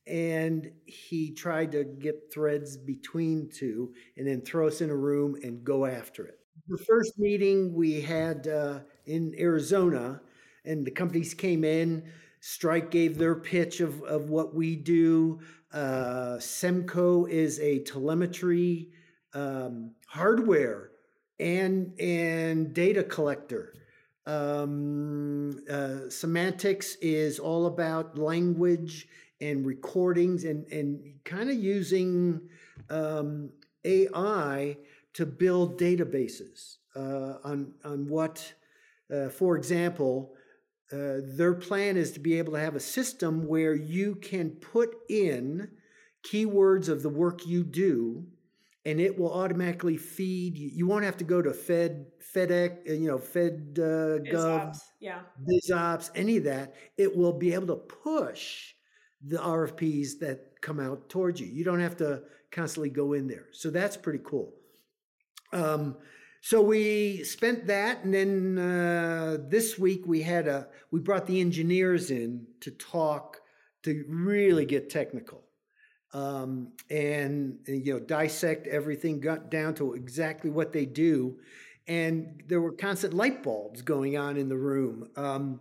And he tried to get threads between two and then throw us in a room and go after it. The first meeting we had uh, in Arizona, and the companies came in. Strike gave their pitch of, of what we do. Uh, Semco is a telemetry um, hardware and, and data collector. Um, uh, Semantics is all about language and recordings and, and kind of using um, A I to build databases uh, on, on what, uh, for example... Uh, their plan is to be able to have a system where you can put in keywords of the work you do, and it will automatically feed. You won't have to go to Fed, FedEx, you know, Fed uh, Gov, yeah, BizOps, any of that. It will be able to push the R F Ps that come out towards you. You don't have to constantly go in there. So that's pretty cool. Um, So we spent that, and then uh, this week we had a we brought the engineers in to talk, to really get technical, um, and, and you know dissect everything, got down to exactly what they do, and there were constant light bulbs going on in the room. Um,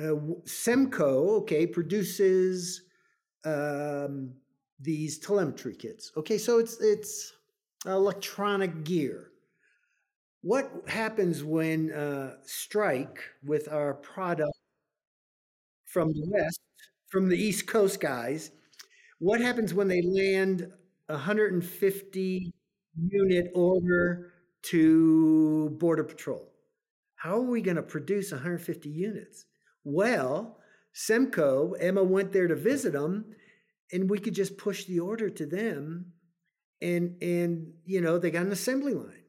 uh, Semco, okay, produces um, these telemetry kits. Okay, so it's it's electronic gear. What happens when uh, Strike with our product from the West, from the East Coast guys, what happens when they land one hundred fifty unit order to Border Patrol? How are we going to produce one hundred fifty units? Well, Semco, Emma went there to visit them, and we could just push the order to them, and and you know they got an assembly line,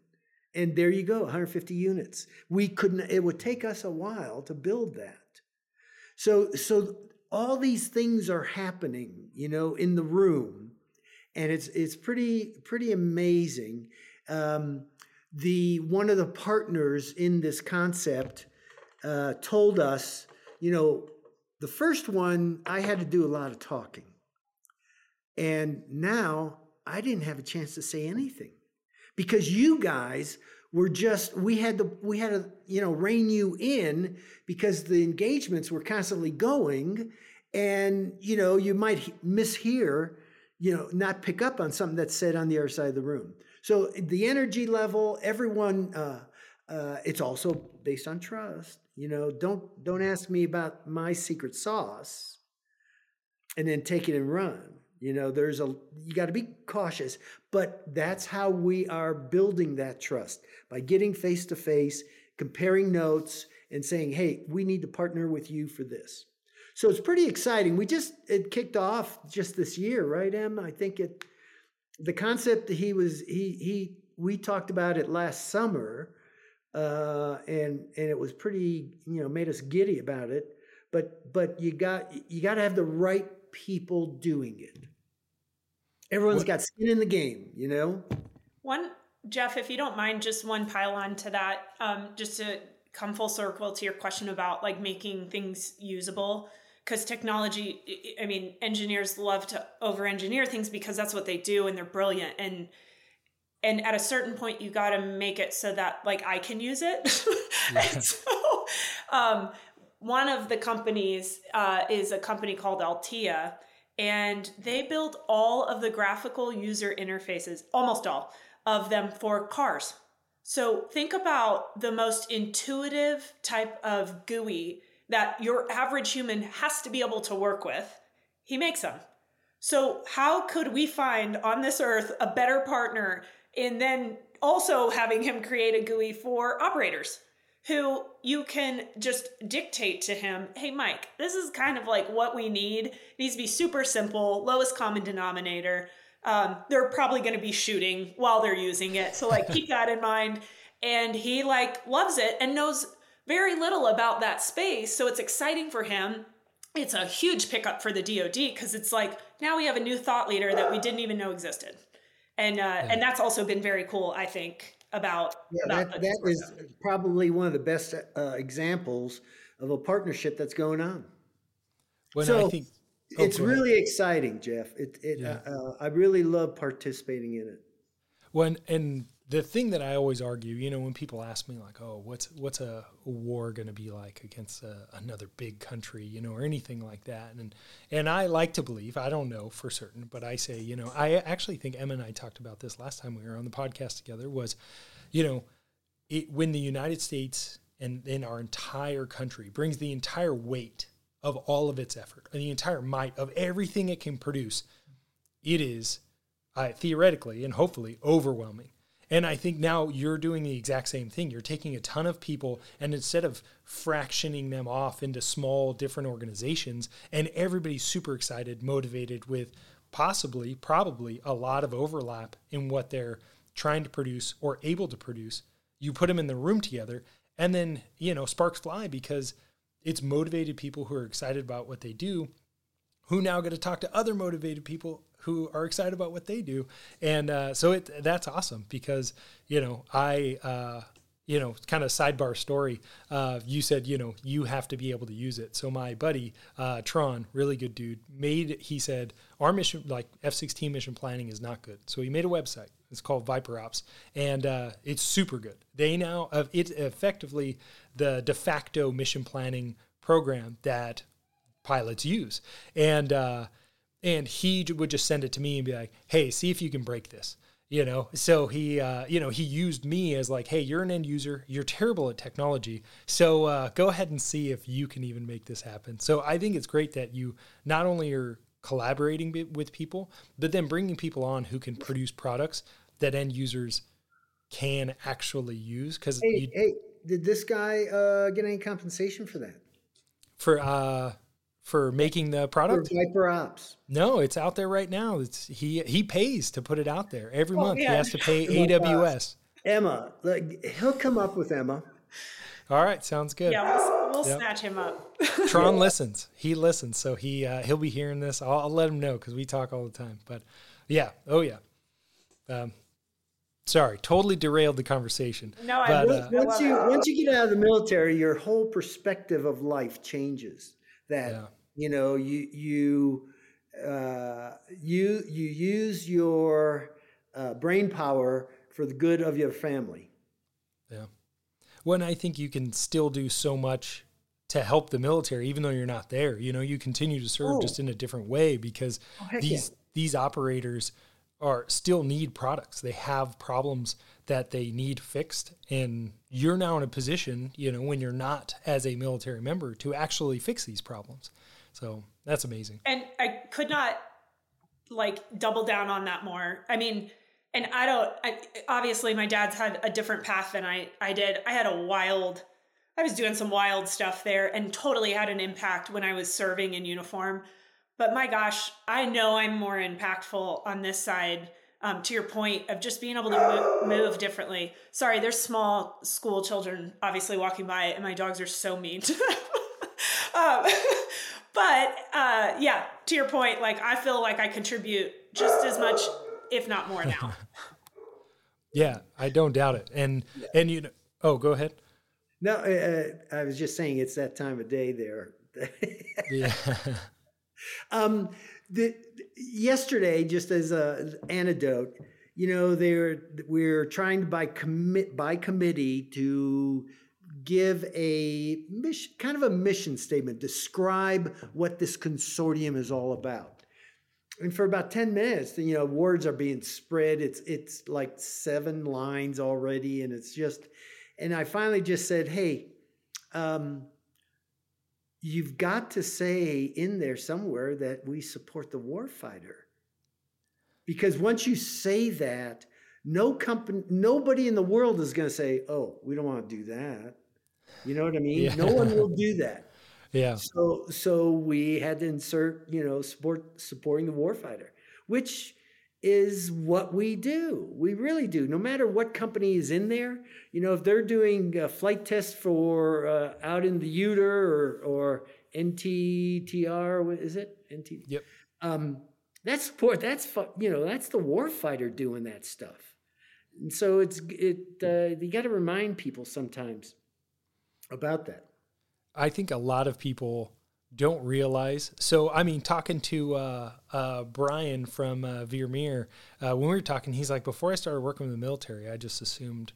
and there you go, one hundred fifty units. We couldn't. It would take us a while to build that. So so all these things are happening, you know, in the room, and it's it's pretty pretty amazing. Um, the one of the partners in this concept uh, told us, you know, the first one I had to do a lot of talking, and now I didn't have a chance to say anything because you guys were just we had to we had to you know rein you in because the engagements were constantly going, and you know you might mishear, you know, not pick up on something that's said on the other side of the room. So the energy level, everyone, uh, uh, it's also based on trust. You know, don't don't ask me about my secret sauce and then take it and run. You know, there's a you got to be cautious, but that's how we are building that trust, by getting face to face, comparing notes and saying, hey, we need to partner with you for this. So it's pretty exciting. We just it kicked off just this year, right, Em? I think it the concept he was he he we talked about it last summer, uh, and and it was pretty, you know, made us giddy about it. But but you got you got to have the right people doing it. Everyone's got skin in the game, you know. One, Jeff, if you don't mind, just one pile on to that, um, just to come full circle to your question about like making things usable. Because technology, I mean, engineers love to over-engineer things because that's what they do, and they're brilliant. And and at a certain point, you got to make it so that, like, I can use it. Yeah. And so um, one of the companies uh, is a company called Altia, and they build all of the graphical user interfaces, almost all of them, for cars. So think about the most intuitive type of G U I that your average human has to be able to work with. He makes them. So how could we find on this earth a better partner in then also having him create a G U I for operators who you can just dictate to him, hey, Mike, this is kind of like what we need. It needs to be super simple, lowest common denominator. Um, they're probably going to be shooting while they're using it. So like keep that in mind. And he like loves it and knows very little about that space. So it's exciting for him. It's a huge pickup for the D O D because it's like, now we have a new thought leader that we didn't even know existed. And uh, yeah. and that's also been very cool, I think, about. Yeah, about that, that is probably one of the best uh, examples of a partnership that's going on. When so I think, oh, it's really ahead. Exciting, Jeff. It, it, yeah. uh, I really love participating in it. When and the thing that I always argue, you know, when people ask me like, oh, what's what's a, a war going to be like against a, another big country, you know, or anything like that. And and I like to believe, I don't know for certain, but I say, you know, I actually think Emma and I talked about this last time we were on the podcast together was, you know, it, when the United States and then our entire country brings the entire weight of all of its effort, the entire might of everything it can produce, it is uh, theoretically and hopefully overwhelming. And I think now you're doing the exact same thing. You're taking a ton of people, and instead of fractioning them off into small different organizations, and everybody's super excited, motivated with possibly, probably a lot of overlap in what they're trying to produce or able to produce. You put them in the room together, and then, you know, sparks fly because it's motivated people who are excited about what they do, who now get to talk to other motivated people who are excited about what they do. And uh, so it, that's awesome because, you know, I, uh, you know, kind of sidebar story. Uh, you said, you know, you have to be able to use it. So my buddy, uh, Tron, really good dude, made, he said, our mission, like F sixteen mission planning is not good. So he made a website. It's called Viper Ops. And uh, it's super good. They now, uh, it's effectively the de facto mission planning program that pilots use. And, uh, And he would just send it to me and be like, hey, see if you can break this. you know? So he, uh, you know, he used me as like, hey, you're an end user. You're terrible at technology. So uh, go ahead and see if you can even make this happen. So I think it's great that you not only are collaborating with people, but then bringing people on who can produce products that end users can actually use. Because hey, you, hey, did this guy uh, get any compensation for that? For uh, for making the product? For Viper Ops. No, it's out there right now. It's he he pays to put it out there every oh, month. Yeah. He has to pay A W S. Emma, like, he'll come up with Emma. All right, sounds good. Yeah, we'll, we'll yep. snatch him up. Tron listens. He listens, so he uh, he'll be hearing this. I'll, I'll let him know because we talk all the time. But yeah, oh yeah. Um, sorry, totally derailed the conversation. No, but, I love, uh, once you once you get out of the military, your whole perspective of life changes. That yeah. you know you you uh, you you use your uh, brain power for the good of your family. Yeah. When I think you can still do so much to help the military, even though you're not there, you know, you continue to serve oh. just in a different way because oh, these, yeah. these operators are still need products. They have problems that they need fixed. And you're now in a position, you know, when you're not as a military member to actually fix these problems. So that's amazing. And I could not like double down on that more. I mean, And I don't, I, obviously my dad's had a different path than I, I did. I had a wild, I was doing some wild stuff there and totally had an impact when I was serving in uniform. But my gosh, I know I'm more impactful on this side, um, to your point of just being able to move, move differently. Sorry, there's small school children obviously walking by and my dogs are so mean to them. um, but uh, yeah, to your point, like I feel like I contribute just as much if not more now. Yeah, I don't doubt it. And, yeah. and you know, oh, go ahead. No, uh, I was just saying it's that time of day there. yeah. Um, the, yesterday, just as an anecdote, you know, they're, we're trying to by commit by committee to give a mission, kind of a mission statement, describe what this consortium is all about. And for about ten minutes, you know, words are being spread. It's it's like seven lines already. And it's just, and I finally just said, hey, um, you've got to say in there somewhere that we support the warfighter. Because once you say that, no company, nobody in the world is going to say, oh, we don't want to do that. You know what I mean? Yeah. No one will do that. Yeah. So so we had to insert, you know, support supporting the warfighter, which is what we do. We really do. No matter what company is in there, you know, if they're doing a flight test for uh, out in the U T R or or N T T R, what is it? N T. Yep. Um, that's support. That's you know, that's the warfighter doing that stuff. And so it's it uh, you got to remind people sometimes about that. I think a lot of people don't realize. So, I mean, talking to uh, uh, Brian from uh, Vermeer, uh, when we were talking, he's like, before I started working with the military, I just assumed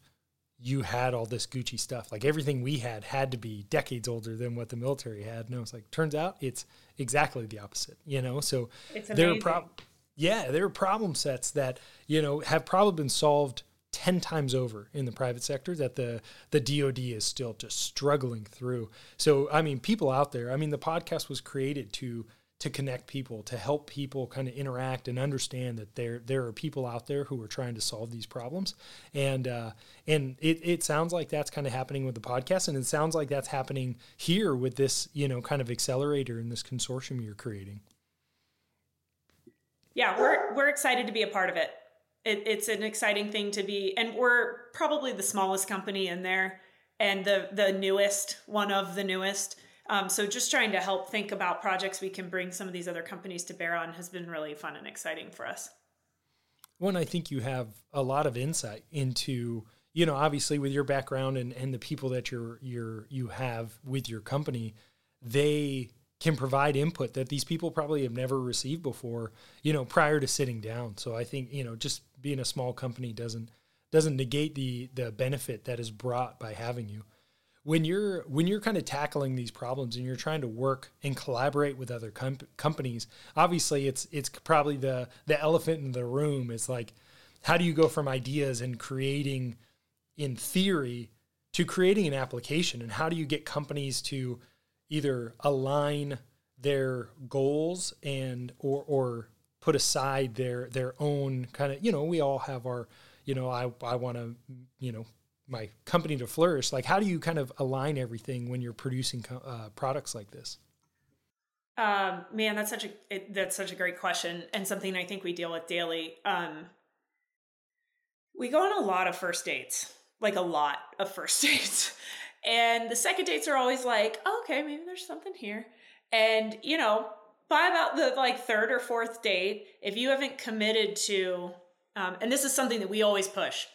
you had all this Gucci stuff. Like everything we had had to be decades older than what the military had. And I was like, turns out it's exactly the opposite, you know? So there are, pro- yeah, there are problem sets that, you know, have probably been solved ten times over in the private sector that the, the D O D is still just struggling through. So, I mean, people out there, I mean, the podcast was created to, to connect people, to help people kind of interact and understand that there, there are people out there who are trying to solve these problems. And, uh, and it, it sounds like that's kind of happening with the podcast. And it sounds like that's happening here with this, you know, kind of accelerator in this consortium you're creating. Yeah. We're, we're excited to be a part of it. It, it's an exciting thing to be, and we're probably the smallest company in there and the the newest, one of the newest. Um, so just trying to help think about projects we can bring some of these other companies to bear on has been really fun and exciting for us. Well, and I think you have a lot of insight into, you know, obviously with your background and, and the people that you're, you're, you have with your company, they can provide input that these people probably have never received before, you know, prior to sitting down. So I think, you know, just being a small company doesn't doesn't negate the the benefit that is brought by having you. When you're when you're kind of tackling these problems and you're trying to work and collaborate with other com- companies, obviously it's it's probably the the elephant in the room. It's like, how do you go from ideas and creating in theory to creating an application? And how do you get companies to either align their goals and or or put aside their their own kind of, you know, we all have our, you know, I, I want to, you know, my company to flourish. Like, how do you kind of align everything when you're producing uh, products like this? Um, man, that's such a, it, that's such a great question, and something I think we deal with daily. Um, we go on a lot of first dates, like a lot of first dates. And the second dates are always like, oh, okay, maybe there's something here. And, you know, by about the like third or fourth date, if you haven't committed to, um, and this is something that we always push,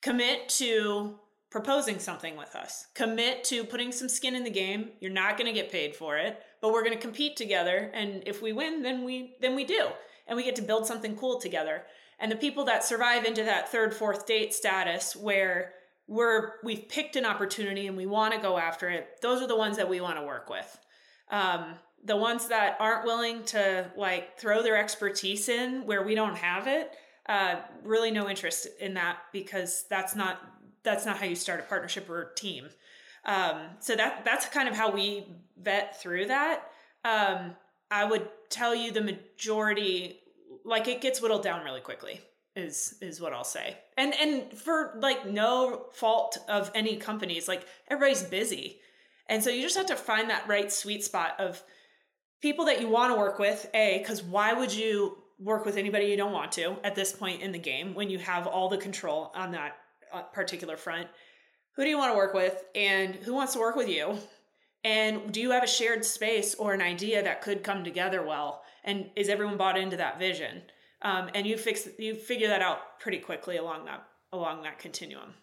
commit to proposing something with us, commit to putting some skin in the game. You're not going to get paid for it, but we're going to compete together. And if we win, then we, then we do. And we get to build something cool together. And the people that survive into that third, fourth date status where we're, we've picked an opportunity and we want to go after it, those are the ones that we want to work with. Um, the ones that aren't willing to like throw their expertise in where we don't have it, uh, really no interest in that, because that's not, that's not how you start a partnership or a team. Um, so that, that's kind of how we vet through that. Um, I would tell you the majority, like it gets whittled down really quickly is, is what I'll say. And, and for like no fault of any companies, like everybody's busy. And so you just have to find that right sweet spot of people that you want to work with, A, because why would you work with anybody you don't want to at this point in the game when you have all the control on that particular front? Who do you want to work with and who wants to work with you? And do you have a shared space or an idea that could come together well? And is everyone bought into that vision? Um, and you fix you figure that out pretty quickly along that along that continuum.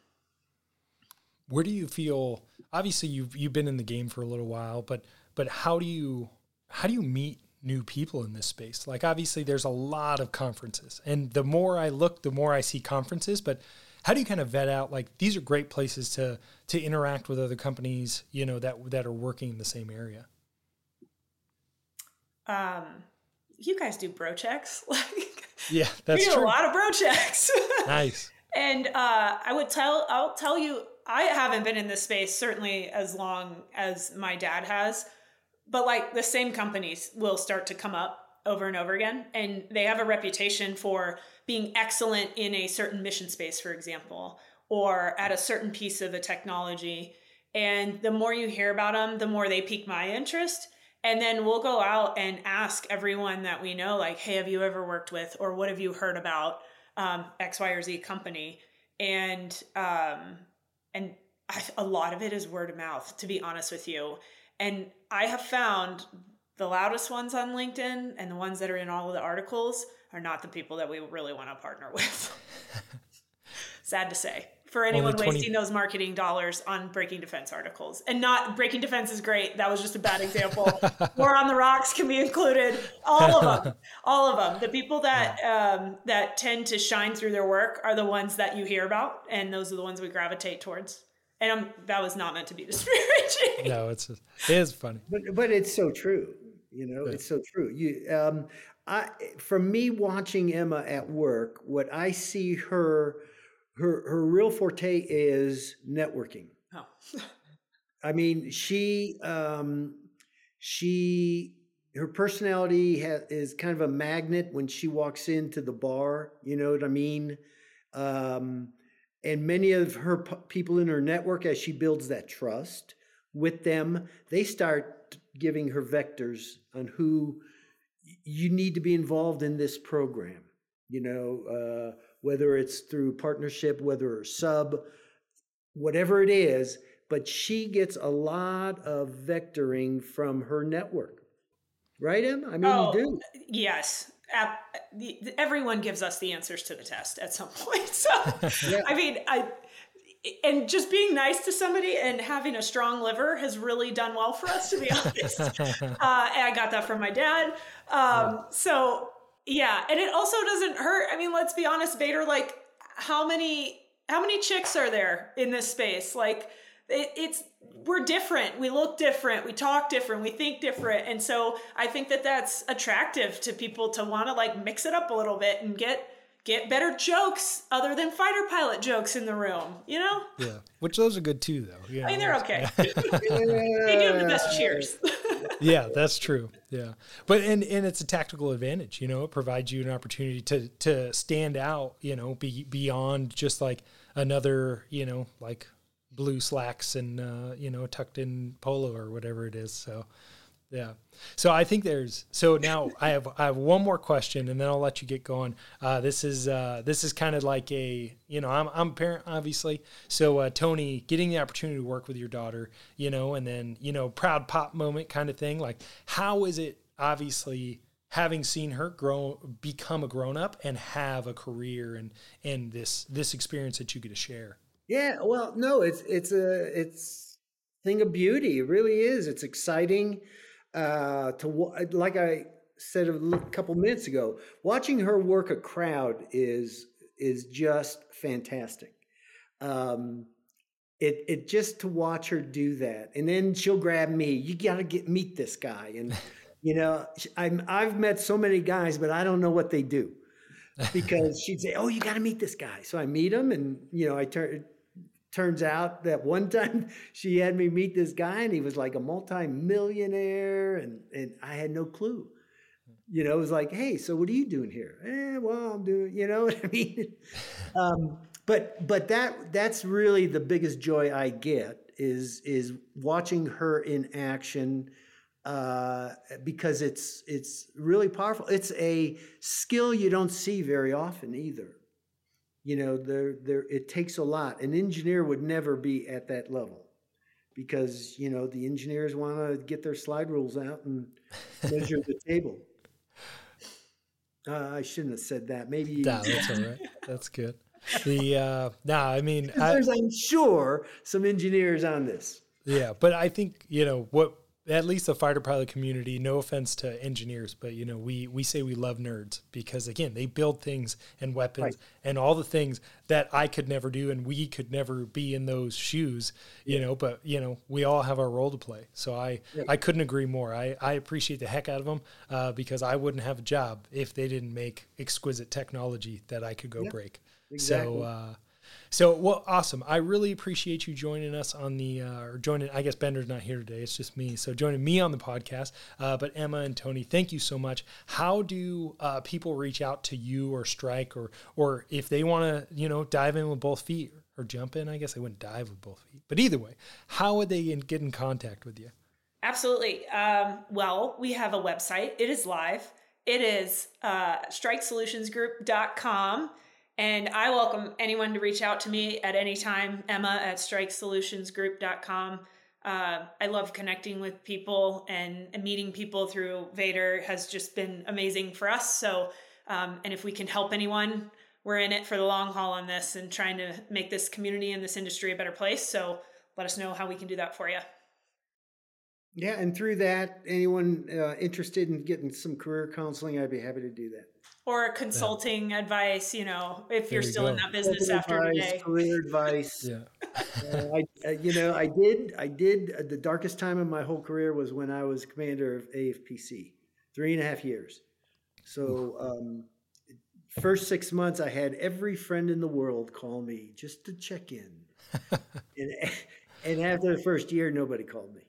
Where do you feel, obviously you've, you've been in the game for a little while, but, but how do you, how do you meet new people in this space? Like, obviously there's a lot of conferences, and the more I look, the more I see conferences, but how do you kind of vet out, like, these are great places to, to interact with other companies, you know, that, that are working in the same area? Um, you guys do bro checks. Like, yeah, that's true. We do a lot of bro checks. Nice. And, uh, I would tell, I'll tell you, I haven't been in this space certainly as long as my dad has, but like the same companies will start to come up over and over again. And they have a reputation for being excellent in a certain mission space, for example, or at a certain piece of a technology. And the more you hear about them, the more they pique my interest. And then we'll go out and ask everyone that we know, like, hey, have you ever worked with, or what have you heard about um, X, Y, or Z company? And, um, And I, a lot of it is word of mouth, to be honest with you. And I have found the loudest ones on LinkedIn and the ones that are in all of the articles are not the people that we really want to partner with. Sad to say. For anyone twenty wasting those marketing dollars on Breaking Defense articles. And not Breaking Defense is great. That was just a bad example. War on the Rocks can be included. All of them. All of them. The people that yeah. um, that tend to shine through their work are the ones that you hear about. And those are the ones we gravitate towards. And I'm, that was not meant to be disparaging. No, it's just, it is funny. But, but it's so true. You know, yeah. It's so true. You, um, I, from me watching Emma at work, what I see her... Her her real forte is networking. Oh. I mean, she um, she her personality ha- is kind of a magnet when she walks into the bar. You know what I mean? Um, and many of her p- people in her network, as she builds that trust with them, they start giving her vectors on who you need to be involved in this program. You know. Uh, whether it's through partnership, whether it's sub, whatever it is, but she gets a lot of vectoring from her network. Right, Em? I mean, oh, you do. Yes. Everyone gives us the answers to the test at some point. So, yeah. I mean, I and just being nice to somebody and having a strong liver has really done well for us, to be honest. uh, and I got that from my dad. Um, yeah. So... Yeah. And it also doesn't hurt. I mean, let's be honest, Vader, like how many, how many chicks are there in this space? Like it, it's, we're different. We look different. We talk different. We think different. And so I think that that's attractive to people to want to like mix it up a little bit and get, get better jokes other than fighter pilot jokes in the room, you know? Yeah, which those are good too, though. Yeah, I mean, they're okay. They do have the best cheers. Yeah, that's true. Yeah. But, and, and it's a tactical advantage, you know, it provides you an opportunity to, to stand out, you know, be, beyond just like another, you know, like blue slacks and, uh, you know, tucked in polo or whatever it is. So, yeah. So I think there's, so now I have, I have one more question and then I'll let you get going. Uh, this is, uh, this is kind of like a, you know, I'm, I'm a parent, obviously. So, uh, Tony, getting the opportunity to work with your daughter, you know, and then, you know, proud pop moment kind of thing. Like, how is it obviously having seen her grow, become a grown up and have a career and, and this, this experience that you get to share? Yeah. Well, no, it's, it's a, it's thing of beauty. It really is. It's exciting. Uh, to like I said a couple minutes ago, watching her work a crowd is is just fantastic. Um, it it just to watch her do that, and then she'll grab me. You got to get meet this guy, and you know I'm I've met so many guys, but I don't know what they do because she'd say, "Oh, you got to meet this guy." So I meet him, and you know I turn. Turns out that one time she had me meet this guy and he was like a multi-millionaire and, and I had no clue. You know, it was like, hey, so what are you doing here? Eh, well, I'm doing, you know what I mean? um, but but that that's really the biggest joy I get is is watching her in action uh, because it's it's really powerful. It's a skill you don't see very often either. You know, there, there. It takes a lot. An engineer would never be at that level because, you know, the engineers want to get their slide rules out and measure the table. Uh, I shouldn't have said that. Maybe. No, that's all right. That's good. The uh, no, I mean, I, there's, I'm sure, some engineers on this. Yeah, but I think, you know, what at least the fighter pilot community, no offense to engineers, but, you know, we, we say we love nerds because, again, they build things and weapons right. and all the things that I could never do and we could never be in those shoes, you yeah. know, but, you know, we all have our role to play. So I, yeah. I couldn't agree more. I, I appreciate the heck out of them uh, because I wouldn't have a job if they didn't make exquisite technology that I could go yeah. break. Exactly. So, uh, So, well, awesome. I really appreciate you joining us on the, uh, or joining, I guess Bender's not here today. It's just me. So joining me on the podcast, uh, but Emma and Tony, thank you so much. How do uh, people reach out to you or Strike or, or if they want to, you know, dive in with both feet or jump in, I guess they wouldn't dive with both feet, but either way, how would they get in contact with you? Absolutely. Um, well, we have a website. It is live. It is uh, strike solutions group dot com. And I welcome anyone to reach out to me at any time, Emma at strike solutions group dot com. Uh, I love connecting with people and, and meeting people through Vader has just been amazing for us. So, um, and if we can help anyone, we're in it for the long haul on this and trying to make this community and this industry a better place. So let us know how we can do that for you. Yeah. And through that, anyone uh, interested in getting some career counseling, I'd be happy to do that. Or consulting yeah. advice, you know, if there you're still go. in that business advice, after today. Career advice. yeah. uh, I, uh, you know, I did, I did, uh, the darkest time of my whole career was when I was commander of A F P C, three and a half years. So um, first six months, I had every friend in the world call me just to check in. and, and after the first year, nobody called me.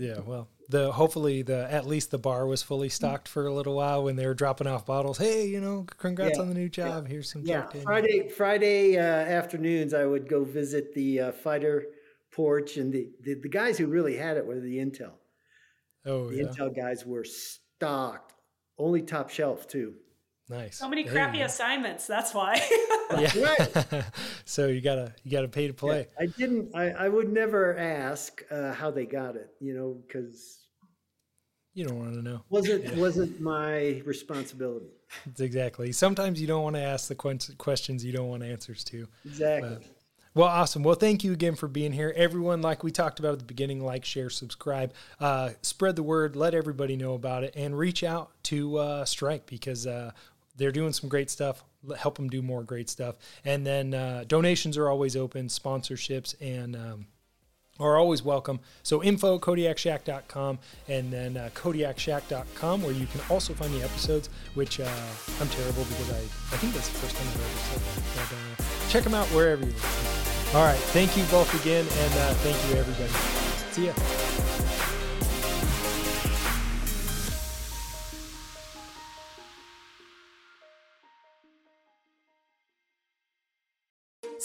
Yeah, well, the hopefully the at least the bar was fully stocked for a little while when they were dropping off bottles. Hey, you know, congrats yeah, on the new job. Yeah, here's some yeah. Friday Friday uh, afternoons, I would go visit the uh, fighter porch, and the, the the guys who really had it were the Intel. Oh, the yeah. Intel guys were stocked, only top shelf too. Nice. So many there crappy assignments. That's why. That's right. So you gotta you gotta pay to play. Yeah, I didn't. I, I would never ask uh, how they got it. You know, because you don't want to know. Wasn't yeah. wasn't my responsibility. That's exactly. Sometimes you don't want to ask the qu- questions you don't want answers to. Exactly. But. Well, awesome. Well, thank you again for being here. Everyone, like we talked about at the beginning, like, share, subscribe, uh, spread the word, let everybody know about it, and reach out to uh, Strike because uh, they're doing some great stuff. Help them do more great stuff. And then uh, donations are always open, sponsorships, and um, are always welcome. So info, kodiak shack dot com, and then uh, kodiak shack dot com, where you can also find the episodes, which uh, I'm terrible because I, I think that's the first time I've ever said that. But, uh, check them out wherever you listen. All right. Thank you both again, and uh, thank you, everybody. See ya.